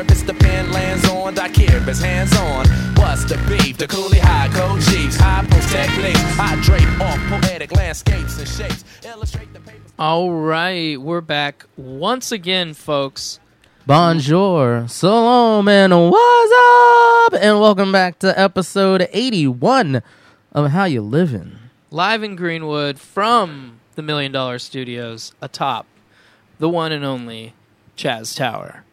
surface the pen lands on. I care it's hands on. What's the beef? The coolie high coat chiefs. High post techniques. I drape off poetic landscapes and shapes. Illustrate the papers. All right, we're back once again, folks. Bonjour, salam, and what's up? And welcome back to episode 81 of How You Livin'. Live in Greenwood from the $1 Million Studios atop the one and only Chaz Tower.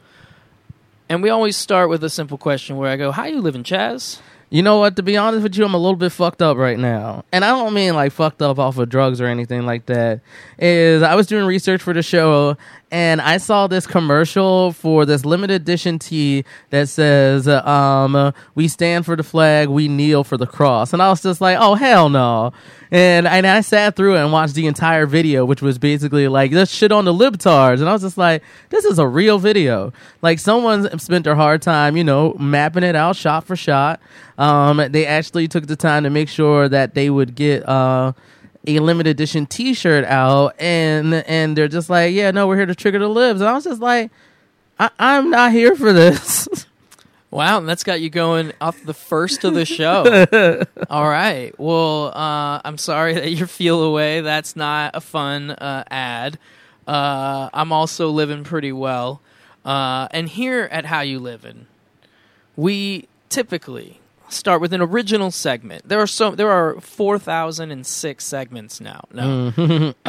And we always start with a simple question where I go, how you livin', Chaz? You know what? To be honest with you, I'm a little bit fucked up right now. And I don't mean like fucked up off of drugs or anything like that. I was doing research for the show and I saw this commercial for this limited edition tee that says, we stand for the flag, we kneel for the cross. And I was just like, oh, hell no. And I sat through it and watched the entire video, which was basically like, this shit on the libtards. And I was just like, this is a real video. Like someone spent their hard time, you know, mapping it out shot for shot. They actually took the time to make sure that they would get a limited edition T-shirt out, and they're just like, yeah, no, we're here to trigger the libs. And I was just like, I'm not here for this. Wow, and that's got you going off the first of the show. All right. Well, I'm sorry that you feel away. That's not a fun ad. I'm also living pretty well. And here at How You Livin', we typically start with an original segment. There are 4,006 segments now. No, in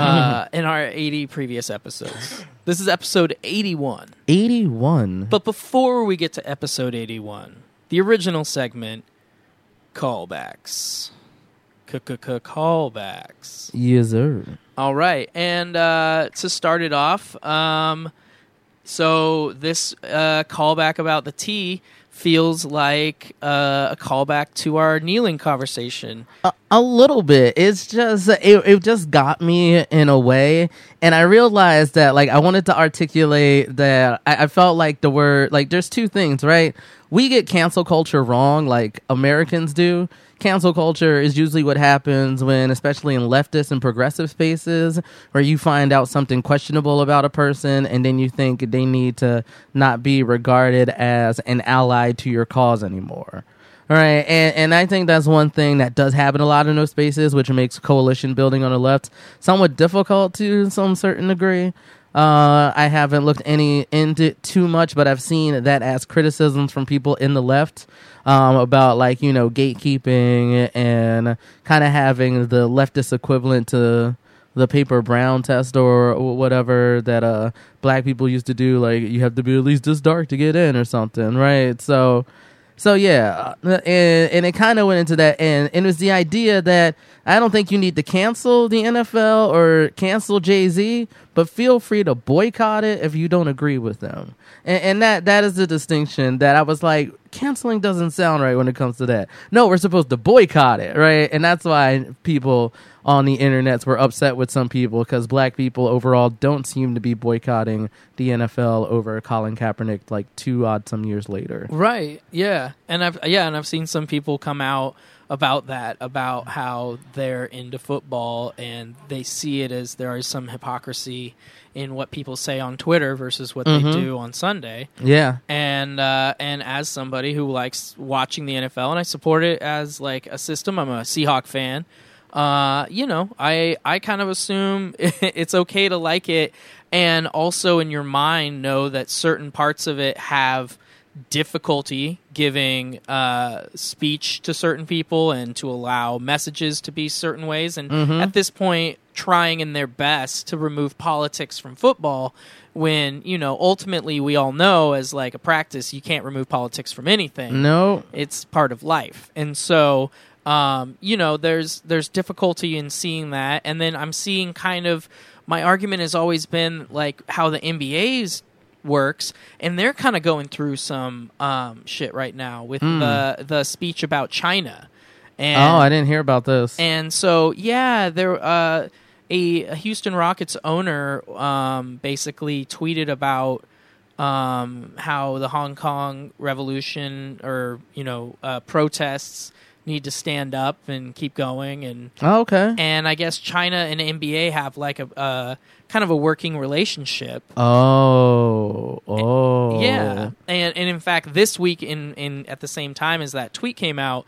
our 80 previous episodes. This is episode 81. 81. But before we get to episode 81, the original segment, callbacks. Callbacks. Yes, sir. All right, and to start it off, so this callback about the tea feels like a callback to our kneeling conversation. A little bit. It's just, it just got me in a way. And I realized that, like, I wanted to articulate that I felt like the word, like, there's two things, right? We get cancel culture wrong, like Americans do. Cancel culture is usually what happens when, especially in leftist and progressive spaces, where you find out something questionable about a person and then you think they need to not be regarded as an ally to your cause anymore. All right, and I think that's one thing that does happen a lot in those spaces, which makes coalition building on the left somewhat difficult to some certain degree. I haven't looked into it too much, but I've seen that as criticisms from people in the left about, like, you know, gatekeeping and kind of having the leftist equivalent to the paper brown test or whatever that black people used to do. Like, you have to be at least this dark to get in or something, right? So yeah, and it kind of went into that, and it was the idea that I don't think you need to cancel the NFL or cancel Jay-Z, but feel free to boycott it if you don't agree with them. And that is the distinction that I was like, canceling doesn't sound right when it comes to that. No, we're supposed to boycott it, right? And that's why people on the internets were upset with some people, because black people overall don't seem to be boycotting the NFL over Colin Kaepernick like 2-odd some years later. Right. Yeah. And I've seen some people come out about that, about how they're into football and they see it as there is some hypocrisy in what people say on Twitter versus what they do on Sunday. Yeah. And as somebody who likes watching the NFL, and I support it as like a system, I'm a Seahawk fan. You know, I kind of assume it's okay to like it, and also in your mind know that certain parts of it have difficulty giving speech to certain people and to allow messages to be certain ways, and at this point trying in their best to remove politics from football when, you know, ultimately we all know as like a practice you can't remove politics from anything. No, it's part of life. And so you know, there's difficulty in seeing that. And then I'm seeing kind of, my argument has always been like how the NBA's works, and they're kind of going through some shit right now with the speech about China. And, oh, I didn't hear about this. And so, yeah, there a Houston Rockets owner basically tweeted about how the Hong Kong revolution or, you know, protests need to stand up and keep going. And and I guess China and NBA have like a kind of a working relationship. Yeah. And in fact, this week in at the same time as that tweet came out,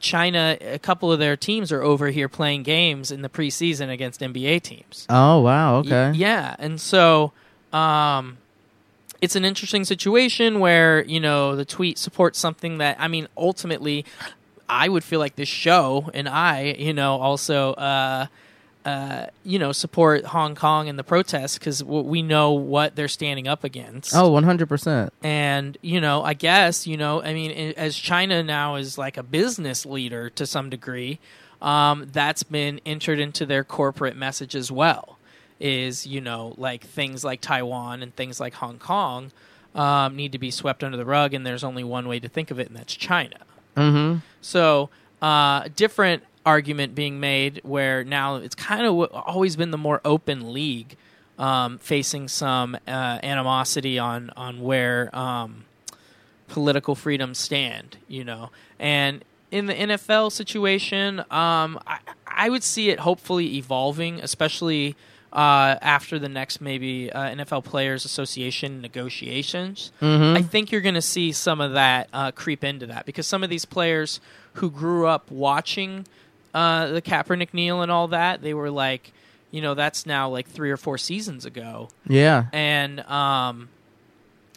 China, a couple of their teams are over here playing games in the preseason against NBA teams. Oh, wow. Okay. Yeah. And so it's an interesting situation where, you know, the tweet supports something that, I mean, ultimately, I would feel like this show and I, you know, also, you know, support Hong Kong and the protests because we know what they're standing up against. Oh, 100%. And, you know, I guess, you know, I mean, as China now is like a business leader to some degree, that's been entered into their corporate message as well, is, you know, like things like Taiwan and things like Hong Kong need to be swept under the rug, and there's only one way to think of it, and that's China. Mm-hmm. So different argument being made where now it's kind of always been the more open league facing some animosity on where political freedoms stand, you know. And in the NFL situation, I would see it hopefully evolving, especially after the next maybe NFL Players Association negotiations. Mm-hmm. I think you're going to see some of that creep into that because some of these players who grew up watching the Kaepernick kneel and all that, they were like, you know, that's now like 3 or 4 seasons ago. Yeah. And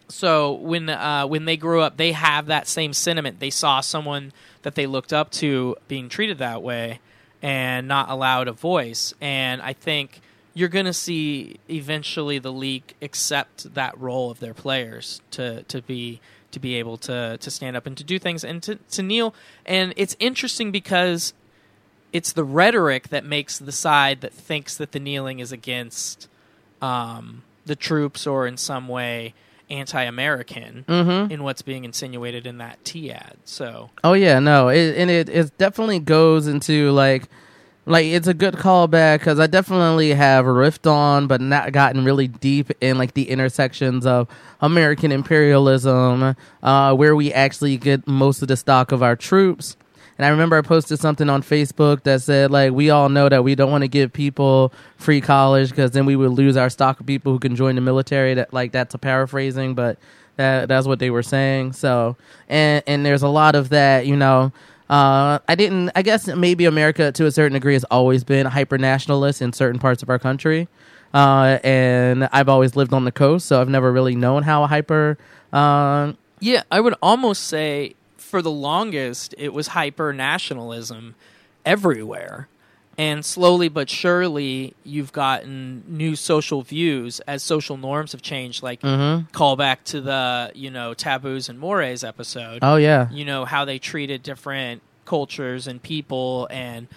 so when they grew up, they have that same sentiment. They saw someone that they looked up to being treated that way and not allowed a voice. And I think you're going to see eventually the league accept that role of their players to be able to stand up and to do things and to kneel. And it's interesting because it's the rhetoric that makes the side that thinks that the kneeling is against the troops or in some way anti-American mm-hmm. in what's being insinuated in that T-ad. So. Oh, yeah, no. It definitely goes into like... Like, it's a good callback because I definitely have riffed on but not gotten really deep in, like, the intersections of American imperialism, where we actually get most of the stock of our troops. And I remember I posted something on Facebook that said, like, we all know that we don't want to give people free college because then we would lose our stock of people who can join the military. That, like, that's a paraphrasing, but that's what they were saying. So, and there's a lot of that, you know. I guess maybe America to a certain degree has always been hyper-nationalist in certain parts of our country. And I've always lived on the coast, so I've never really known how hyper... yeah, I would almost say for the longest it was hyper-nationalism everywhere. And slowly but surely, you've gotten new social views as social norms have changed. Like, mm-hmm. call back to the, you know, Taboos and Mores episode. Oh, yeah. You know, how they treated different cultures and people and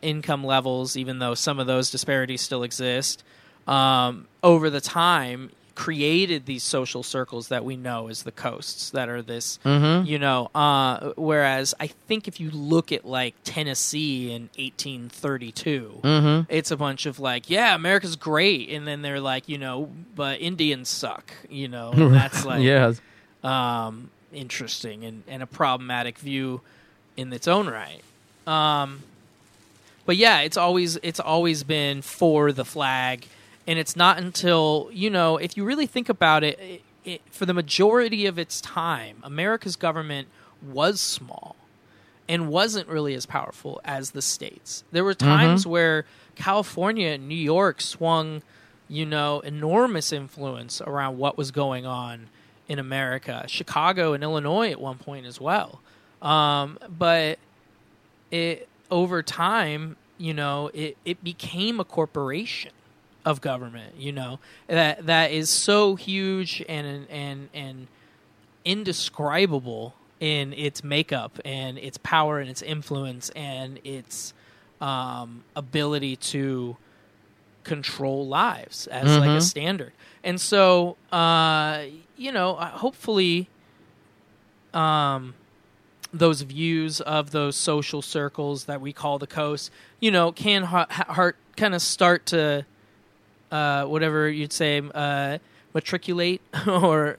income levels, even though some of those disparities still exist, over the time created these social circles that we know as the coasts that are this, mm-hmm. you know, whereas I think if you look at like Tennessee in 1832, mm-hmm. it's a bunch of like, yeah, America's great. And then they're like, you know, but Indians suck, you know, and that's like, yes. Interesting and a problematic view in its own right. But yeah, it's always been for the flag. And it's not until, you know, if you really think about it, for the majority of its time, America's government was small and wasn't really as powerful as the states. There were times mm-hmm. where California and New York swung, you know, enormous influence around what was going on in America. Chicago and Illinois at one point as well. But it over time, you know, it became a corporation of government, you know, that is so huge and indescribable in its makeup and its power and its influence and its ability to control lives as mm-hmm. like a standard. And so, you know, hopefully those views of those social circles that we call the coast, you know, can kind of start to whatever you'd say, matriculate or,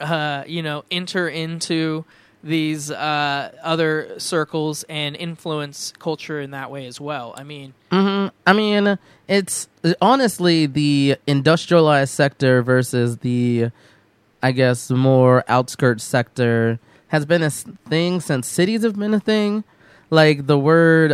you know, enter into these other circles and influence culture in that way as well. I mean, I mean, it's honestly the industrialized sector versus the, I guess, more outskirts sector has been a thing since cities have been a thing. Like the word,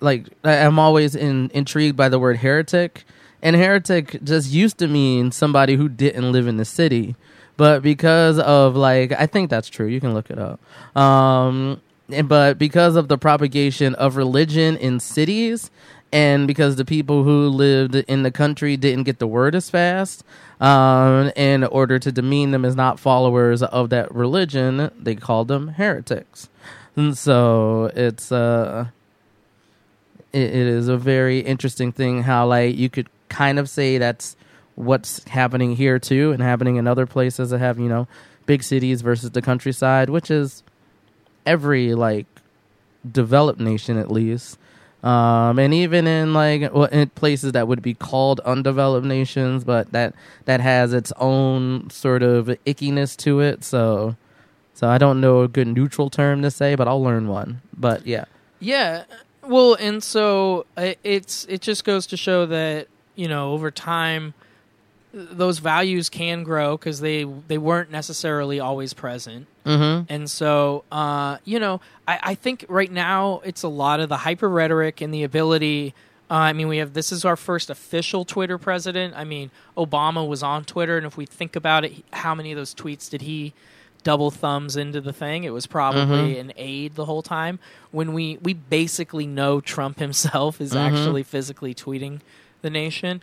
like I'm always intrigued by the word heretic, and heretic just used to mean somebody who didn't live in the city. But because of, like, I think that's true. You can look it up. But because of the propagation of religion in cities, and because the people who lived in the country didn't get the word as fast, in order to demean them as not followers of that religion, they called them heretics. And so it's it is a very interesting thing how, like, you could kind of say that's what's happening here too, and happening in other places that have, you know, big cities versus the countryside, which is every, like, developed nation at least, and even in, like, well, in places that would be called undeveloped nations, but that has its own sort of ickiness to it. So I don't know a good neutral term to say, but I'll learn one. But yeah. Well, and so it just goes to show that, you know, over time, those values can grow because they weren't necessarily always present. Mm-hmm. And so, you know, I think right now it's a lot of the hyper rhetoric and the ability. I mean, this is our first official Twitter president. I mean, Obama was on Twitter. And if we think about it, how many of those tweets did he double thumbs into the thing? It was probably an aide the whole time. When we basically know Trump himself is actually physically tweeting the nation.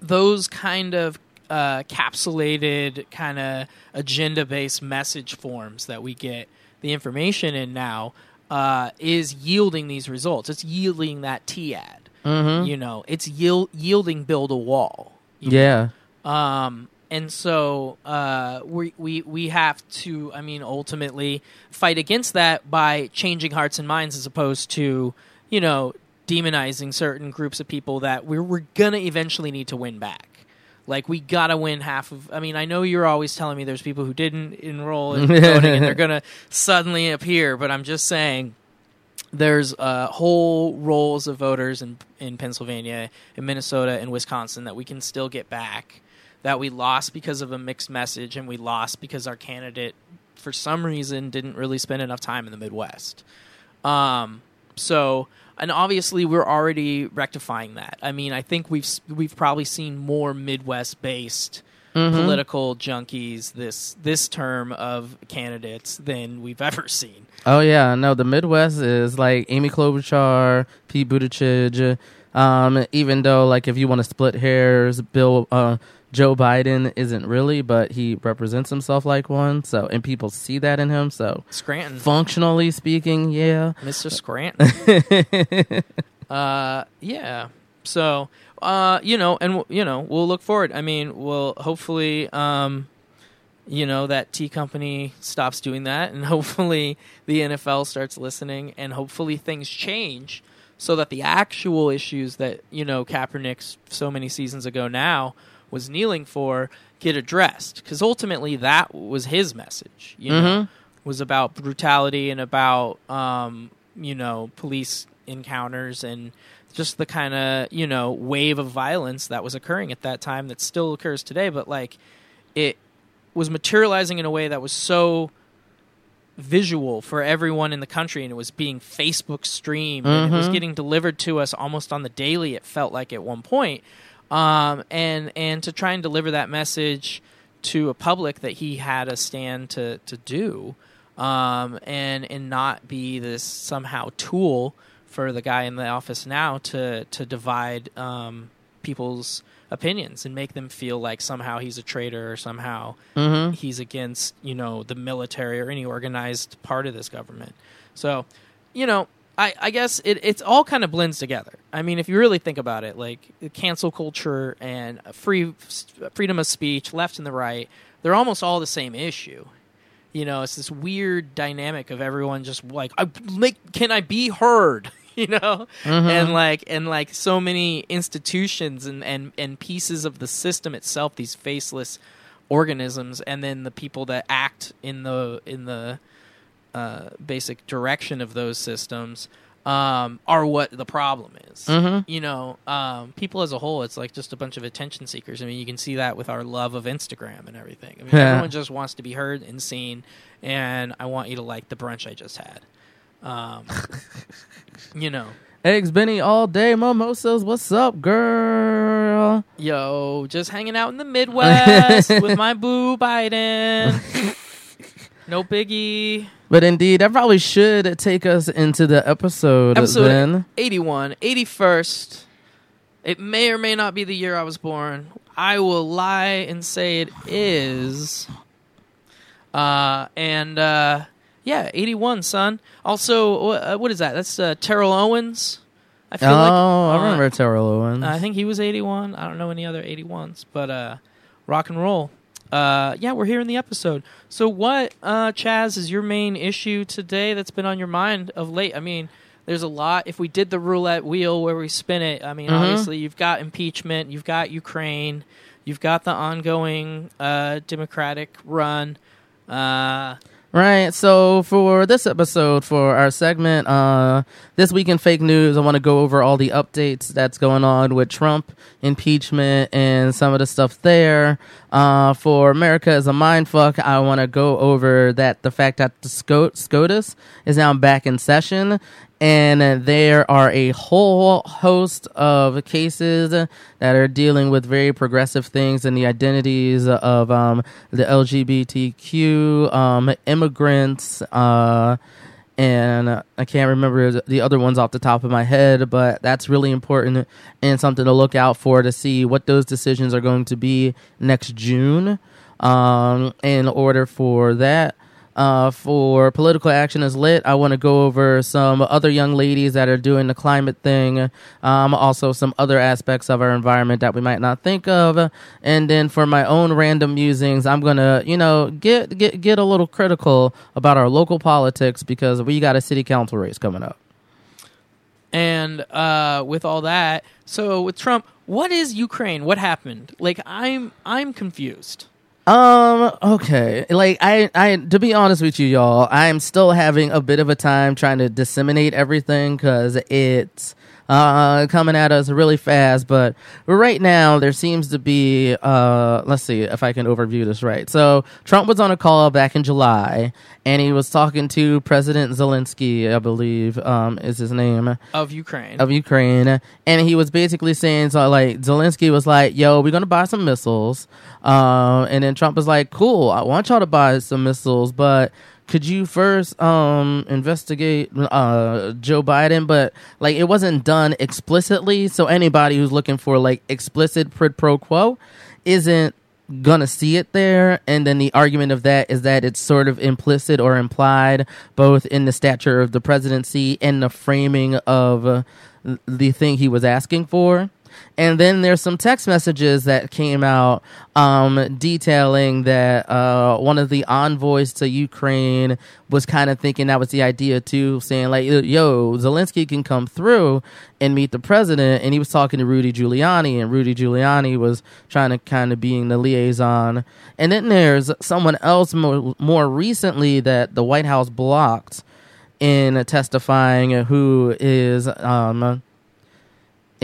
Those kind of capsulated kind of agenda-based message forms that we get the information in now is yielding these results. It's yielding that T-ad. You know, it's yielding build a wall. Yeah. And so we have to, I mean, ultimately fight against that by changing hearts and minds as opposed to, you know, demonizing certain groups of people that we're gonna eventually need to win back. Like, we gotta win half of. I mean, I know you're always telling me there's people who didn't enroll in voting and they're gonna suddenly appear, but I'm just saying there's whole rolls of voters in Pennsylvania, in Minnesota, and Wisconsin that we can still get back, that we lost because of a mixed message, and we lost because our candidate for some reason didn't really spend enough time in the Midwest. So. And obviously, we're already rectifying that. I mean, I think we've probably seen more Midwest-based political junkies this term of candidates than we've ever seen. Oh, yeah. No, the Midwest is like Amy Klobuchar, Pete Buttigieg, even though, like, if you want to split hairs, Joe Biden isn't really, but he represents himself like one. So, and people see that in him. So, Scranton, functionally speaking, yeah, Mr. Scranton. Yeah. So, you know, and you know, we'll look forward. I mean, we'll hopefully, you know, that tea company stops doing that, and hopefully the NFL starts listening, and hopefully things change so that the actual issues that, you know, Kaepernick so many seasons ago now was kneeling for get addressed, because ultimately that was his message, you know, was about brutality and about, you know, police encounters and just the kind of, you know, wave of violence that was occurring at that time that still occurs today. But, like, it was materializing in a way that was so visual for everyone in the country, and it was being Facebook streamed and it was getting delivered to us almost on the daily, it felt like at one point. And to try and deliver that message to a public that he had a stand to do, and not be this somehow tool for the guy in the office now to divide people's opinions and make them feel like somehow he's a traitor or somehow he's against, you know, the military or any organized part of this government. So, you know, I guess it's all kind of blends together. I mean, if you really think about it, like, cancel culture and freedom of speech, left and the right, they're almost all the same issue. You know, it's this weird dynamic of everyone just like, can I be heard? You know, and like so many institutions and pieces of the system itself, these faceless organisms, and then the people that act in the basic direction of those systems are what the problem is. Mm-hmm. You know, people as a whole, it's like just a bunch of attention seekers. I mean, you can see that with our love of Instagram and everything. I mean, everyone just wants to be heard and seen, and I want you to like the brunch I just had. You know. Eggs Benny all day, mimosas, what's up, girl? Yo, just hanging out in the Midwest with my boo Biden. No biggie. But indeed, that probably should take us into the episode then. 81, 81st. It may or may not be the year I was born. I will lie and say it is. Yeah, 81, son. Also, what is that? That's Terrell Owens. I feel like. Oh, I remember Terrell Owens. I think he was 81. I don't know any other 81s, but rock and roll. Yeah, we're here in the episode. So what, Chaz, is your main issue today that's been on your mind of late? I mean, there's a lot. If we did the roulette wheel where we spin it, I mean, obviously you've got impeachment, you've got Ukraine, you've got the ongoing Democratic run. Right, so for this episode, for our segment, This Week in Fake News, I want to go over all the updates that's going on with Trump, impeachment, and some of the stuff there. For America as a Mindfuck, I want to go over the fact that the SCOTUS is now back in session, and there are a whole host of cases that are dealing with very progressive things and the identities of the LGBTQ, immigrants, and I can't remember the other ones off the top of my head, but that's really important and something to look out for to see what those decisions are going to be next June in order for that. For Political Action is Lit, I want to go over some other young ladies that are doing the climate thing, also some other aspects of our environment that we might not think of. And then for my own random musings, I'm going to, get a little critical about our local politics because we got a city council race coming up. And with all that, so with Trump, what is Ukraine? What happened? Like, I'm confused. Okay. Like, I, to be honest with you, y'all, I'm still having a bit of a time trying to disseminate everything because it's coming at us really fast. But right now, there seems to be, let's see if I can overview this right. So Trump was on a call back in July, and he was talking to President Zelensky, I believe is his name. Of Ukraine. And he was basically saying, so like, Zelensky was like, yo, we're going to buy some missiles. And then Trump was like, cool, I want y'all to buy some missiles, but could you first investigate Joe Biden? But like, it wasn't done explicitly. So anybody who's looking for like explicit quid pro quo isn't gonna see it there. And then the argument of that is that it's sort of implicit or implied both in the stature of the presidency and the framing of the thing he was asking for. And then there's some text messages that came out detailing that one of the envoys to Ukraine was kind of thinking that was the idea too, saying like, yo, Zelensky can come through and meet the president. And he was talking to Rudy Giuliani, and Rudy Giuliani was trying to kind of being the liaison. And then there's someone else more recently that the White House blocked in testifying, who is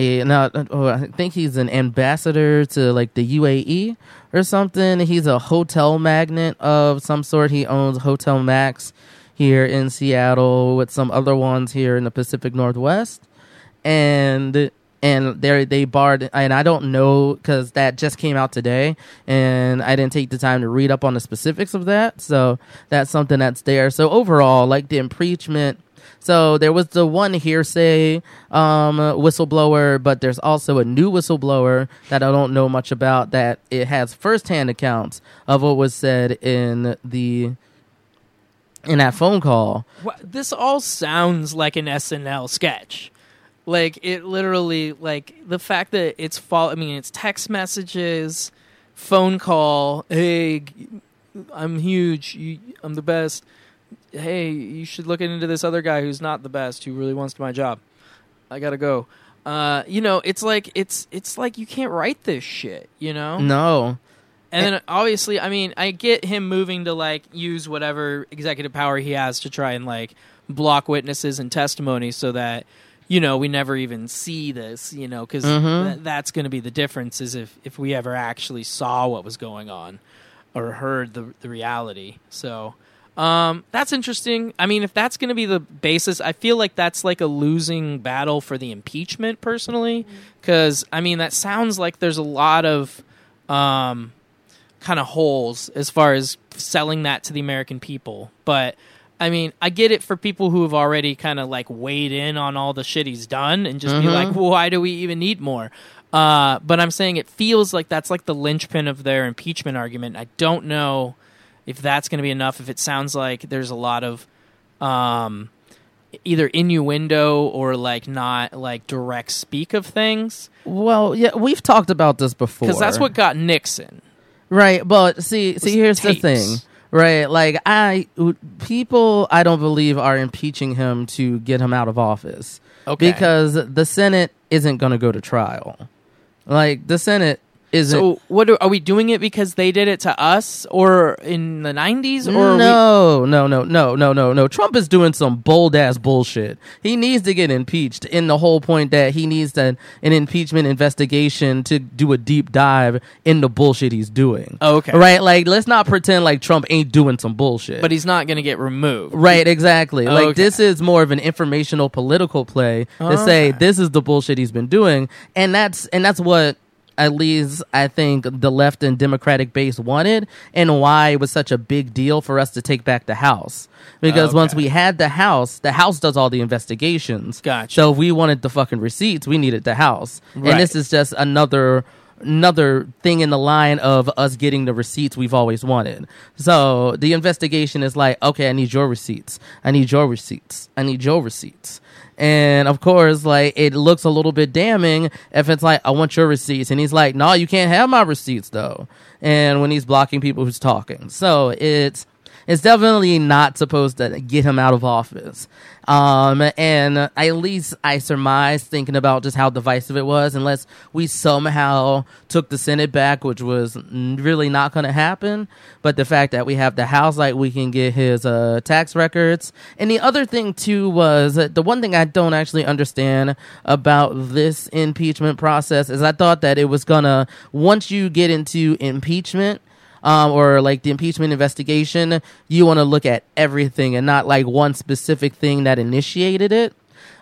I think he's an ambassador to like the UAE or something. He's a hotel magnate of some sort. He owns Hotel Max here in Seattle with some other ones here in the Pacific Northwest. And they barred, and I don't know because that just came out today, and I didn't take the time to read up on the specifics of that. So that's something that's there. So overall, like the impeachment. So there was the one hearsay whistleblower, but there's also a new whistleblower that I don't know much about, that it has firsthand accounts of what was said in that phone call. This all sounds like an SNL sketch. Like, it literally, like, the fact that it's it's text messages, phone call, hey, I'm huge, I'm the best. Hey, you should look into this other guy who's not the best, who really wants my job. I gotta go. It's like you can't write this shit. No, And then obviously, I mean, I get him moving to like use whatever executive power he has to try and like block witnesses and testimony so that, you know, we never even see this, you know, because that's going to be the difference is if we ever actually saw what was going on or heard the reality. So that's interesting. I mean, if that's going to be the basis, I feel like that's like a losing battle for the impeachment personally, because, I mean, that sounds like there's a lot of kind of holes as far as selling that to the American people. But I mean, I get it for people who have already kind of like weighed in on all the shit he's done and just be like, well, why do we even need more? But I'm saying it feels like that's like the linchpin of their impeachment argument. I don't know if that's going to be enough, if it sounds like there's a lot of either innuendo or like not like direct speak of things. Well, yeah, we've talked about this before. Because that's what got Nixon. Right, but see, here's the thing, right? Like, I don't believe are impeaching him to get him out of office, okay? Because the Senate isn't going to go to trial. Like, the Senate isn't. So, what are we doing it because they did it to us, or in the '90s, or no. Trump is doing some bold ass bullshit. He needs to get impeached. In the whole point that he needs an impeachment investigation to do a deep dive in the bullshit he's doing. Oh, okay, right? Like, let's not pretend like Trump ain't doing some bullshit. But he's not gonna get removed. Right? Exactly. Oh, like, okay. This is more of an informational political play to say this is the bullshit he's been doing, and that's what. At least I think the left and Democratic base wanted, and why it was such a big deal for us to take back the House. Because once we had the House does all the investigations. Gotcha. So if we wanted the fucking receipts, we needed the House. Right. And this is just another thing in the line of us getting the receipts we've always wanted. So the investigation is like, okay, I need your receipts. I need your receipts. I need your receipts. And of course, like, it looks a little bit damning if it's like, I want your receipts. And he's like, no, you can't have my receipts, though. And when he's blocking people who's talking. So it's definitely not supposed to get him out of office. And at least I surmise, thinking about just how divisive it was, unless we somehow took the Senate back, which was really not going to happen. But the fact that we have the House, like, we can get his tax records. And the other thing, too, was the one thing I don't actually understand about this impeachment process is I thought that it was going to, once you get into impeachment, or like the impeachment investigation, you want to look at everything and not like one specific thing that initiated it.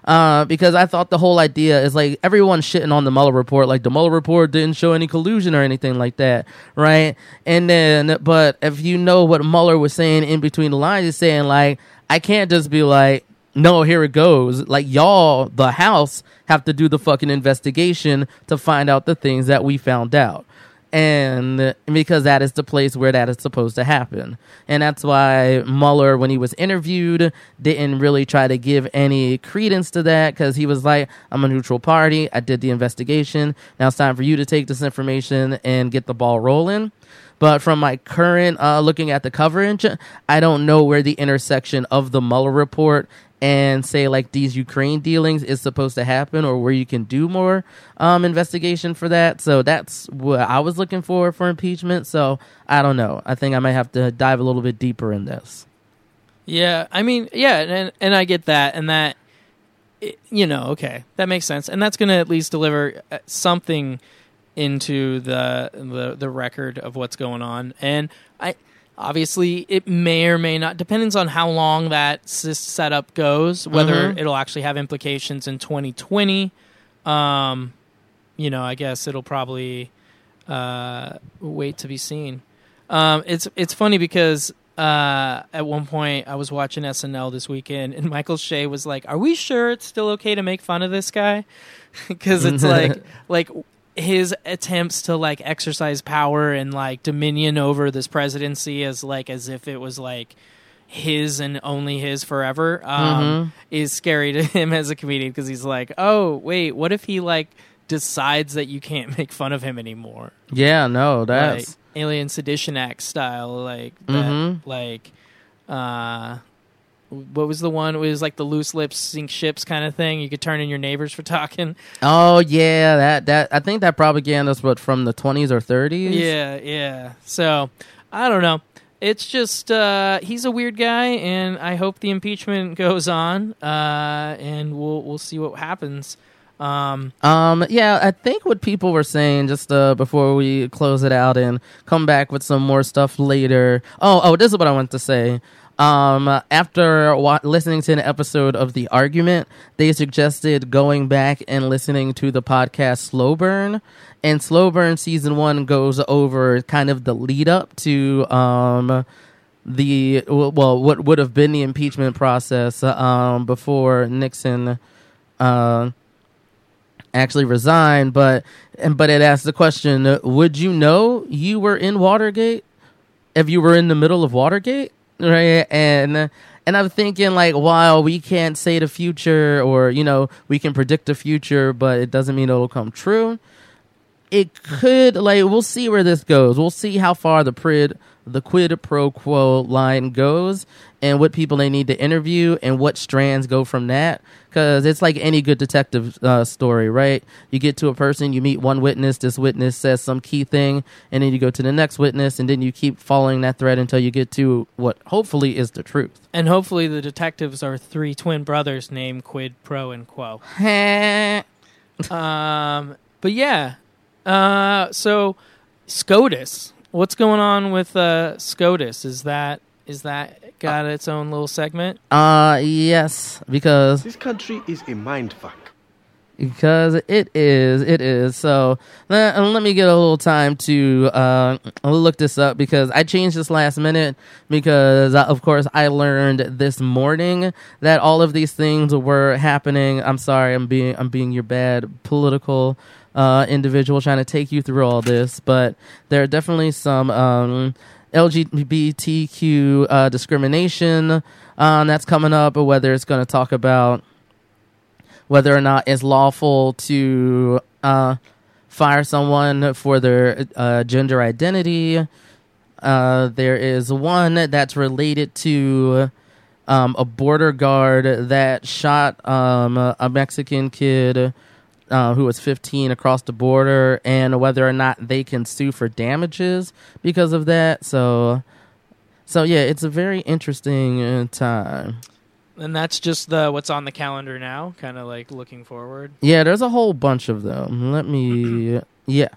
Because I thought the whole idea is like everyone shitting on the Mueller report, like the Mueller report didn't show any collusion or anything like that, right? And then, but if you know what Mueller was saying in between the lines, he's saying like, I can't just be like, no, here it goes. Like, y'all, the House, have to do the fucking investigation to find out the things that we found out. And because that is the place where that is supposed to happen. And that's why Mueller, when he was interviewed, didn't really try to give any credence to that, because he was like, I'm a neutral party. I did the investigation. Now it's time for you to take this information and get the ball rolling. But from my current looking at the coverage, I don't know where the intersection of the Mueller report and say like these Ukraine dealings is supposed to happen, or where you can do more investigation for that. So that's what I was looking for impeachment. So I don't know. I think I might have to dive a little bit deeper in this. Yeah, I mean, yeah, and I get that, and that, you know, okay, that makes sense, and that's going to at least deliver something into the record of what's going on. And I. Obviously, it may or may not, depends on how long that setup goes, whether it'll actually have implications in 2020. You know, I guess it'll probably wait to be seen. It's funny because at one point I was watching SNL this weekend, and Michael Shea was like, "Are we sure it's still okay to make fun of this guy?" Because it's like. His attempts to like exercise power and like dominion over this presidency as like as if it was like his and only his forever is scary to him as a comedian, because he's like, oh wait, what if he like decides that you can't make fun of him anymore? Yeah, no, that's like, Alien Sedition Act style, like that, like what was the one? It was like the loose lips sink ships kind of thing. You could turn in your neighbors for talking. Oh yeah, that I think that propaganda was what, from the 20s or 30s. Yeah. So I don't know. It's just he's a weird guy, and I hope the impeachment goes on, and we'll see what happens. Yeah, I think what people were saying just before we close it out and come back with some more stuff later. Oh, this is what I wanted to say. After listening to an episode of The Argument, they suggested going back and listening to the podcast Slow Burn. And Slow Burn Season 1 goes over kind of the lead up to what would have been the impeachment process before Nixon actually resigned. But it asked the question, would you know you were in Watergate if you were in the middle of Watergate? Right, and I'm thinking, like, while we can't say the future, or we can predict the future, but it doesn't mean it'll come true. It could, like, we'll see where this goes. We'll see how far the quid pro quo line goes, and what people they need to interview, and what strands go from that. Because it's like any good detective story, right? You get to a person, you meet one witness, this witness says some key thing, and then you go to the next witness, and then you keep following that thread until you get to what hopefully is the truth. And hopefully the detectives are three twin brothers named Quid, Pro, and Quo. But yeah. So SCOTUS, what's going on with SCOTUS? Is that got its own little segment? Yes, because this country is a mindfuck. Because it is. So let me get a little time to look this up, because I changed this last minute because, of course, I learned this morning that all of these things were happening. I'm sorry, I'm being your bad political individual trying to take you through all this, but there are definitely some LGBTQ discrimination that's coming up, or whether it's going to talk about whether or not it's lawful to fire someone for their gender identity. There is one that's related to a border guard that shot a Mexican kid who was 15 across the border, and whether or not they can sue for damages because of that. So yeah, it's a very interesting time. And that's just what's on the calendar now, kind of like looking forward. Yeah, there's a whole bunch of them. Let me... yeah.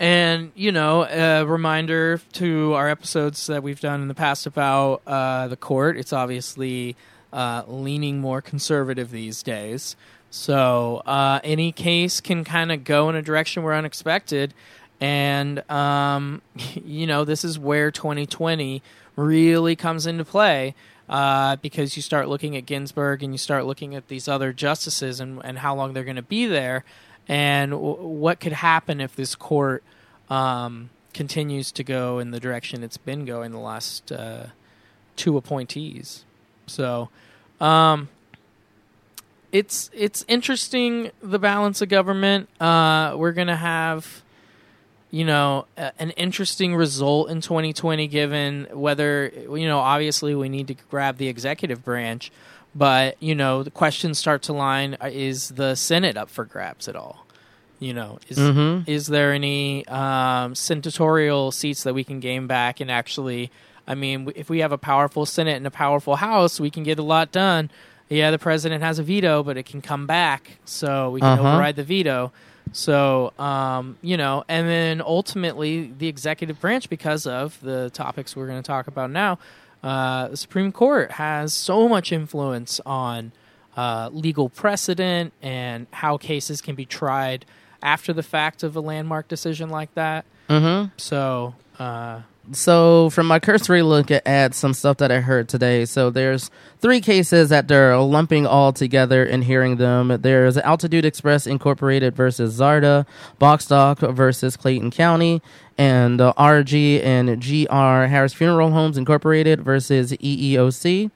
And, a reminder to our episodes that we've done in the past about the court. It's obviously leaning more conservative these days. So any case can kind of go in a direction where unexpected. And, this is where 2020 really comes into play, because you start looking at Ginsburg and you start looking at these other justices and how long they're going to be there, and what could happen if this court continues to go in the direction it's been going the last two appointees. So... It's interesting, the balance of government. We're going to have, an interesting result in 2020, given whether, obviously we need to grab the executive branch, but, the questions start to line, is the Senate up for grabs at all? Is there any senatorial seats that we can gain back? And actually, I mean, if we have a powerful Senate and a powerful House, we can get a lot done. Yeah, the president has a veto, but it can come back, so we can override the veto. So, and then ultimately the executive branch, because of the topics we're going to talk about now, the Supreme Court has so much influence on legal precedent and how cases can be tried after the fact of a landmark decision like that. Mm-hmm. So... So from my cursory look at some stuff that I heard today, so there's three cases that they're lumping all together and hearing them. There's Altitude Express Incorporated versus Zarda, Bostock versus Clayton County, and RG and GR Harris Funeral Homes Incorporated versus EEOC.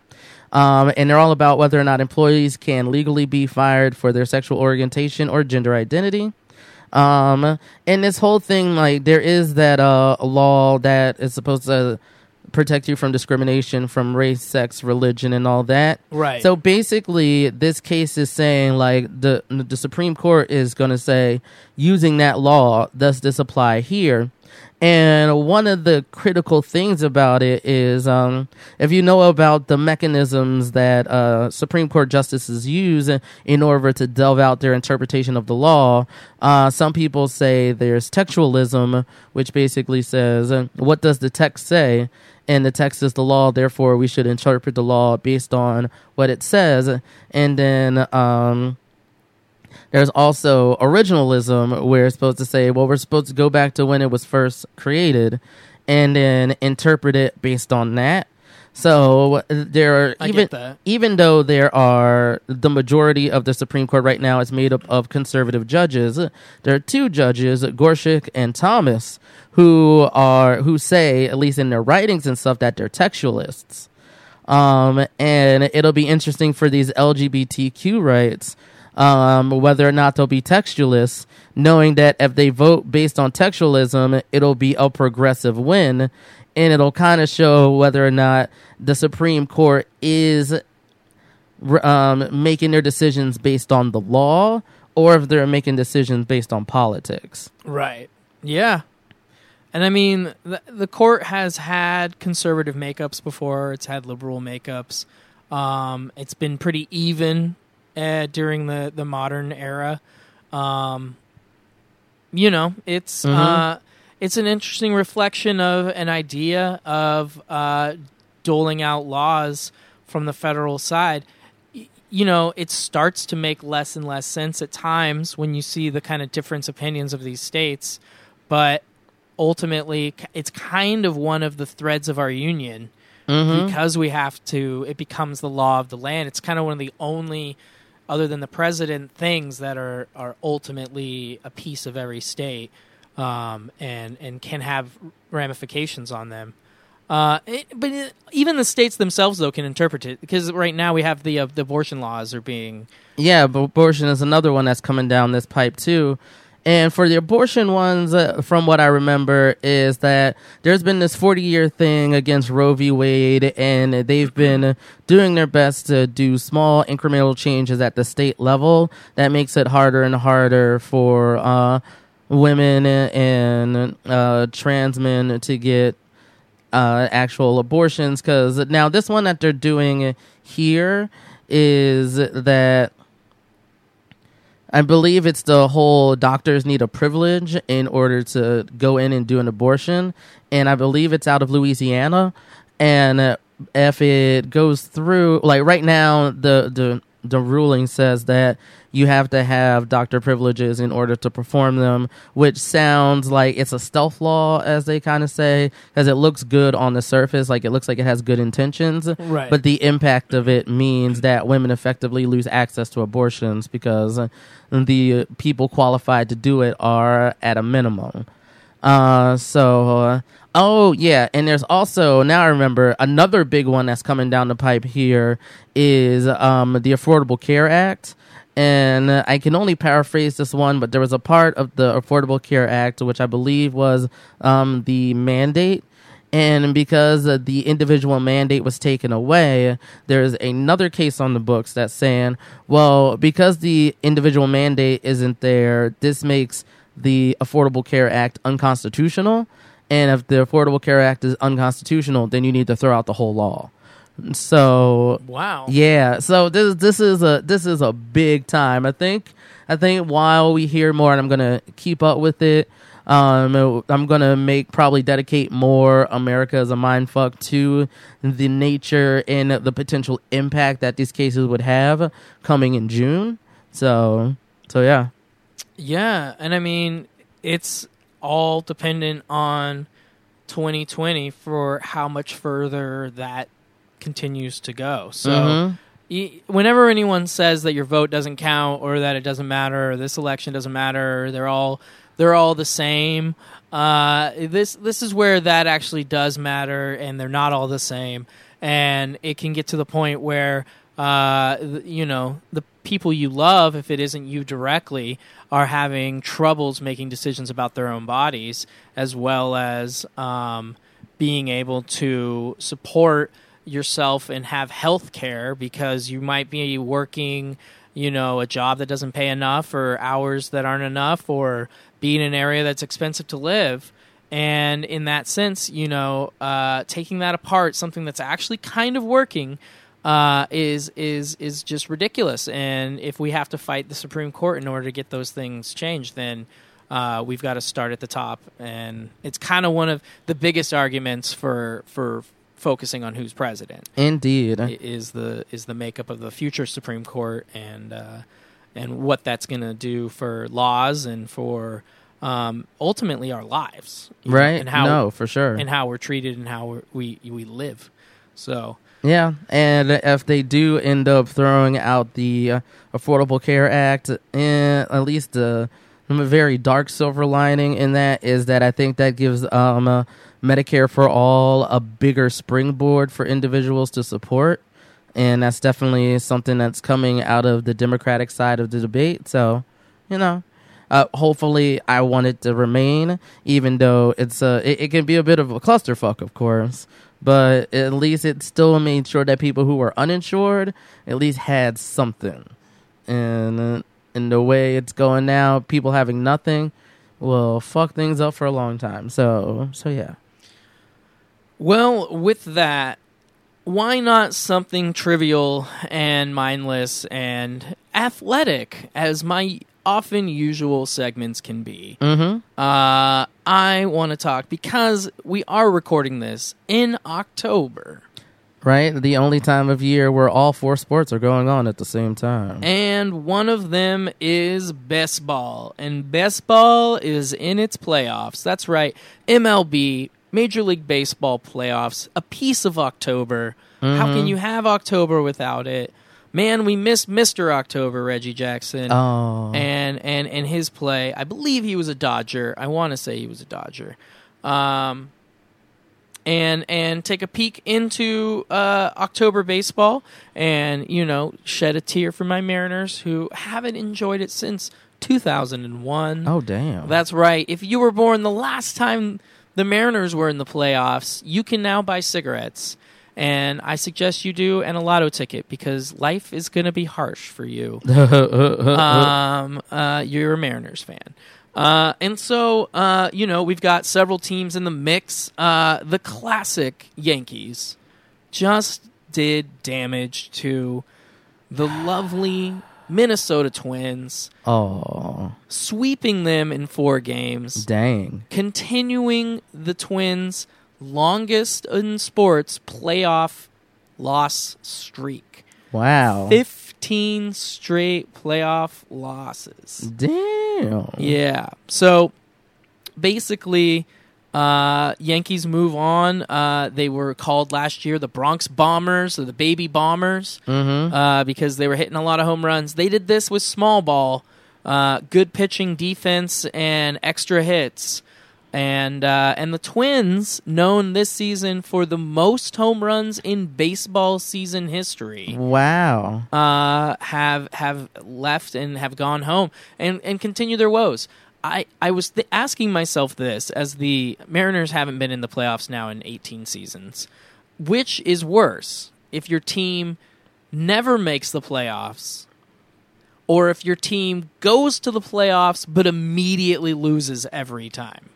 And they're all about whether or not employees can legally be fired for their sexual orientation or gender identity. And this whole thing, like, there is that law that is supposed to protect you from discrimination, from race, sex, religion, and all that. Right. So basically, this case is saying, like, the Supreme Court is going to say, using that law, does this apply here? And one of the critical things about it is, if you know about the mechanisms that Supreme Court justices use in order to delve out their interpretation of the law, some people say there's textualism, which basically says, what does the text say? And the text is the law, therefore we should interpret the law based on what it says. And then... there's also originalism, where it's supposed to say, well, we're supposed to go back to when it was first created and then interpret it based on that. So there are, even though there are, the majority of the Supreme Court right now is made up of conservative judges, there are two judges, Gorsuch and Thomas, who say, at least in their writings and stuff, that they're textualists. And it'll be interesting for these LGBTQ rights, whether or not they'll be textualists, knowing that if they vote based on textualism, it'll be a progressive win, and it'll kind of show whether or not the Supreme Court is making their decisions based on the law, or if they're making decisions based on politics. Right. Yeah. And I mean, the court has had conservative makeups before. It's had liberal makeups. It's been pretty even during the modern era. You know, it's an interesting reflection of an idea of doling out laws from the federal side. You know, it starts to make less and less sense at times when you see the kind of different opinions of these states, but ultimately it's kind of one of the threads of our union, because we have to, it becomes the law of the land. It's kind of one of the only, other than the president, things that are ultimately a piece of every state, and can have ramifications on them. But even the states themselves, though, can interpret it, because right now we have the abortion laws are being... Yeah, but abortion is another one that's coming down this pipe, too. And for the abortion ones, from what I remember, is that there's been this 40-year thing against Roe v. Wade, and they've been doing their best to do small incremental changes at the state level. That makes it harder and harder for women and trans men to get actual abortions. Because now this one that they're doing here is that... I believe it's the whole doctors need a privilege in order to go in and do an abortion. And I believe it's out of Louisiana. And if it goes through, like right now, the ruling says that you have to have doctor privileges in order to perform them, which sounds like it's a stealth law, as they kind of say, because it looks good on the surface, like it looks like it has good intentions, right? But the impact of it means that women effectively lose access to abortions because the people qualified to do it are at a minimum. Oh, yeah, and there's also, now I remember, another big one that's coming down the pipe here is the Affordable Care Act. And I can only paraphrase this one, but there was a part of the Affordable Care Act, which I believe was the mandate. And because the individual mandate was taken away, there's another case on the books that's saying, well, because the individual mandate isn't there, this makes the Affordable Care Act unconstitutional. And if the Affordable Care Act is unconstitutional, then you need to throw out the whole law. So wow, yeah. So this is a big time. I think while we hear more, and I'm gonna keep up with it. I'm gonna dedicate more America as a mindfuck to the nature and the potential impact that these cases would have coming in June. So yeah, yeah. And I mean, it's all dependent on 2020 for how much further that continues to go. So whenever anyone says that your vote doesn't count, or that it doesn't matter, or this election doesn't matter, they're all the same, this is where that actually does matter, and they're not all the same. And it can get to the point where you know, the people you love, if it isn't you directly, are having troubles making decisions about their own bodies, as well as being able to support yourself and have health care because you might be working, you know, a job that doesn't pay enough or hours that aren't enough or be in an area that's expensive to live. And in that sense, you know, taking that apart, something that's actually kind of working, is just ridiculous. And if we have to fight the Supreme Court in order to get those things changed, then we've got to start at the top. And it's kind of one of the biggest arguments for focusing on who's president. Indeed, is the makeup of the future Supreme Court and what that's going to do for laws and for ultimately our lives, right? And how, no, for sure, and how we're treated and how we live. So. Yeah, and if they do end up throwing out the Affordable Care Act, at least the very dark silver lining in that is that I think that gives Medicare for All a bigger springboard for individuals to support, and that's definitely something that's coming out of the Democratic side of the debate. So, you know, hopefully I want it to remain, even though it can be a bit of a clusterfuck, of course. But at least it still made sure that people who were uninsured at least had something. And in the way it's going now, people having nothing will fuck things up for a long time. So yeah. Well, with that, why not something trivial and mindless and athletic, as my often usual segments can be. Mm-hmm. I want to talk, because we are recording this in October. Right? The only time of year where all four sports are going on at the same time. And one of them is baseball. And baseball is in its playoffs. That's right. MLB, Major League Baseball playoffs, a piece of October. Mm-hmm. How can you have October without it? Man, we missed Mr. October, Reggie Jackson, and his play. I believe he was a Dodger. I want to say he was a Dodger. And take a peek into October baseball and, you know, shed a tear for my Mariners who haven't enjoyed it since 2001. Oh, damn. That's right. If you were born the last time the Mariners were in the playoffs, you can now buy cigarettes. And I suggest you do an a lotto ticket because life is going to be harsh for you. You're a Mariners fan. And so, you know, we've got several teams in the mix. The classic Yankees just did damage to the lovely Minnesota Twins. Oh. Sweeping them in 4 games. Dang. Continuing the Twins' longest in sports playoff loss streak. Wow. 15 straight playoff losses. Damn. Yeah. So basically, Yankees move on. They were called last year the Bronx Bombers or the Baby Bombers, mm-hmm. Because they were hitting a lot of home runs. They did this with small ball, good pitching, defense, and extra hits. And the Twins, known this season for the most home runs in baseball season history. Wow. Have left and have gone home and continue their woes. I was asking myself this, as the Mariners haven't been in the playoffs now in 18 seasons. Which is worse, if your team never makes the playoffs, or if your team goes to the playoffs but immediately loses every time?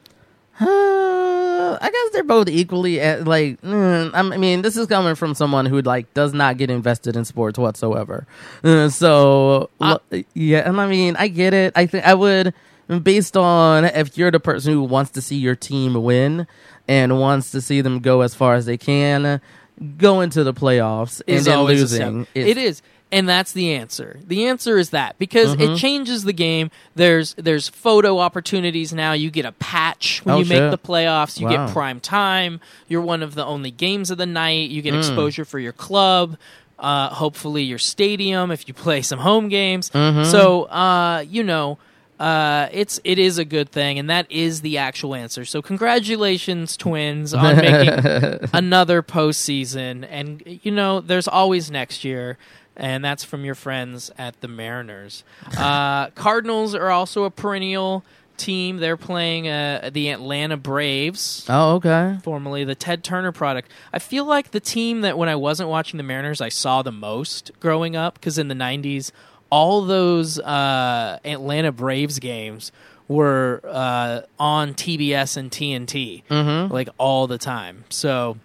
I guess they're both equally I mean, this is coming from someone who does not get invested in sports whatsoever. Yeah, and I mean, I get it. I think I would, based on if you're the person who wants to see your team win and wants to see them go as far as they can, go into the playoffs and then losing. It is. And that's the answer. The answer is that, because mm-hmm. it changes the game. There's photo opportunities now. You get a patch when you make the playoffs. You get prime time. You're one of the only games of the night. You get exposure for your club, hopefully your stadium if you play some home games. Mm-hmm. So, you know, it is a good thing, and that is the actual answer. So congratulations, Twins, on making another postseason. And, you know, there's always next year. And that's from your friends at the Mariners. Cardinals are also a perennial team. They're playing the Atlanta Braves. Oh, okay. Formerly the Ted Turner product. I feel like the team that when I wasn't watching the Mariners, I saw the most growing up, because in the 90s, all those Atlanta Braves games were on TBS and TNT, like all the time. So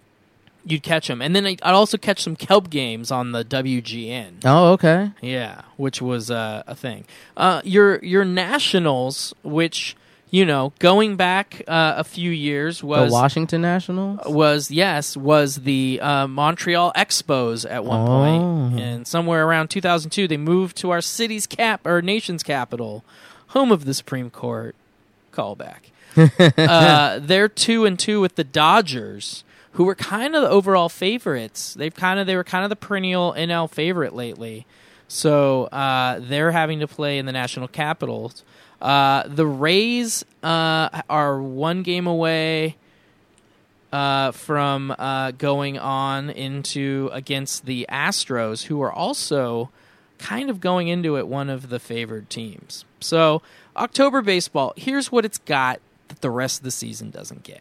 you'd catch them. And then I'd also catch some Kelp games on the WGN. Oh, okay. Yeah, which was a thing. Your Nationals, which, you know, going back a few years was... The Washington Nationals? Was the Montreal Expos at one point. And somewhere around 2002, they moved to our city's nation's capital, home of the Supreme Court. Callback. They're 2-2 with the Dodgers, who were kind of the overall favorites. They were kind of the perennial NL favorite lately. So they're having to play in the national capitals. The Rays are one game away from going on against the Astros, who are also kind of going into it one of the favored teams. So October baseball, here's what it's got that the rest of the season doesn't get.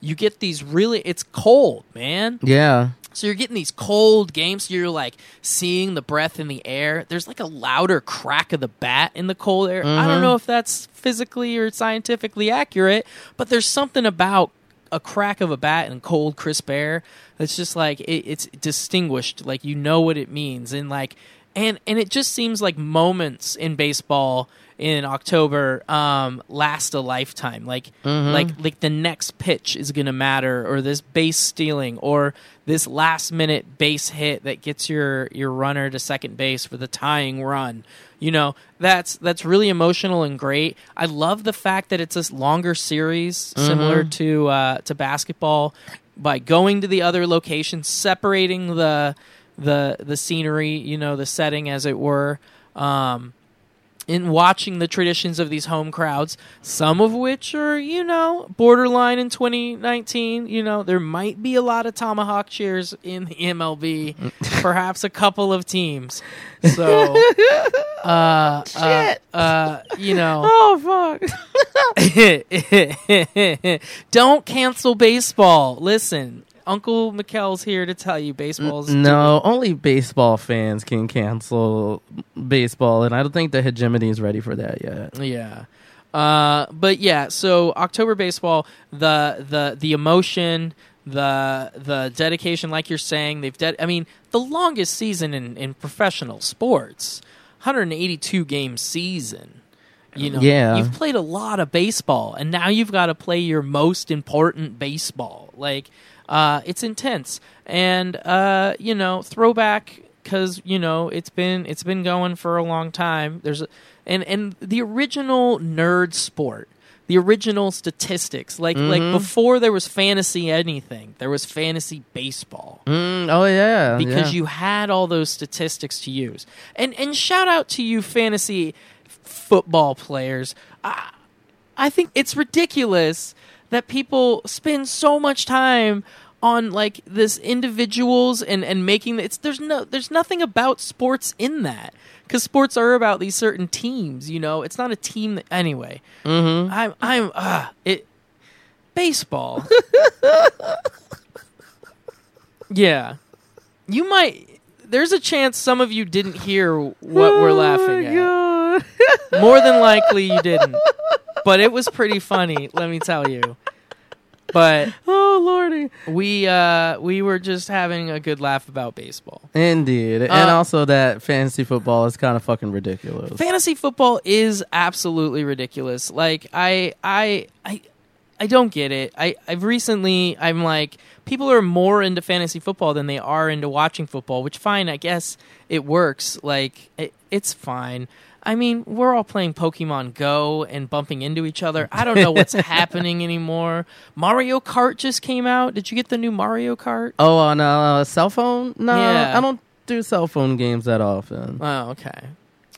You get these it's cold, man. Yeah. So you're getting these cold games. So you're like seeing the breath in the air. There's like a louder crack of the bat in the cold air. I don't know if that's physically or scientifically accurate, but there's something about a crack of a bat and cold, crisp air that's just like it's distinguished. Like you know what it means, and like and it just seems like moments in baseball in October last a lifetime. Like the next pitch is gonna matter, or this base stealing, or this last minute base hit that gets your runner to second base for the tying run. You know, that's really emotional and great. I love the fact that it's this longer series, similar to basketball, by going to the other location, separating the scenery, you know, the setting as it were. In watching the traditions of these home crowds, some of which are, you know, borderline in 2019. You know, there might be a lot of tomahawk cheers in the MLB, perhaps a couple of teams. So, shit. You know. Oh, fuck. Don't cancel baseball. Listen. Uncle Mikel's here to tell you baseball's... No, only baseball fans can cancel baseball, and I don't think the hegemony is ready for that yet. Yeah. But yeah, so October baseball, the emotion, the dedication, like you're saying, the longest season in professional sports, 182-game season. You know, You've played a lot of baseball, and now you've got to play your most important baseball. Like... it's intense, and you know, throwback, because you know it's been going for a long time. And the original nerd sport, the original statistics, like before there was fantasy anything, there was fantasy baseball. Because you had all those statistics to use. And shout out to you fantasy football players. I think it's ridiculous that people spend so much time on like this individuals and making it's there's nothing about sports in that, because sports are about these certain teams. You know, it's not a team that, anyway. Baseball. Yeah, you might. There's a chance some of you didn't hear what we're laughing at. God. More than likely you didn't. But it was pretty funny, let me tell you. But oh lordy, we were just having a good laugh about baseball. Indeed, and also that fantasy football is kind of fucking ridiculous. Fantasy football is absolutely ridiculous. Like I don't get it. I'm like, people are more into fantasy football than they are into watching football, which fine, I guess it works. Like it's fine. I mean, we're all playing Pokemon Go and bumping into each other. I don't know what's happening anymore. Mario Kart just came out. Did you get the new Mario Kart? Oh, on a cell phone? No, yeah. I don't do cell phone games that often. Oh, okay.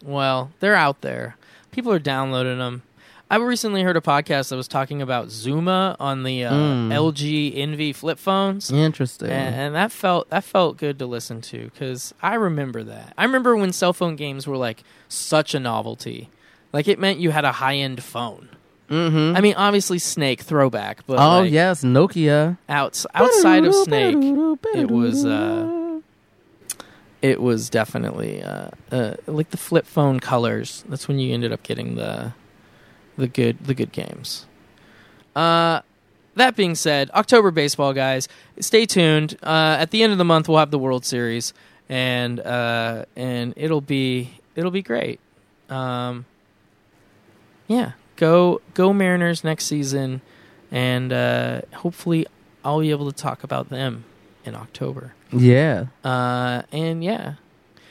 Well, they're out there. People are downloading them. I recently heard a podcast that was talking about Zuma on the LG Envy flip phones. Interesting, and that felt good to listen to, because I remember that. I remember when cell phone games were like such a novelty, like it meant you had a high end phone. Mm-hmm. I mean, obviously Snake throwback, but oh like, yes, Nokia. Outside of Snake, it was definitely like the flip phone colors. That's when you ended up getting the good games. That being said, October baseball, guys, stay tuned. At the end of the month, we'll have the World Series, and it'll be great. Yeah, go Mariners next season, and hopefully I'll be able to talk about them in October. Yeah, and yeah,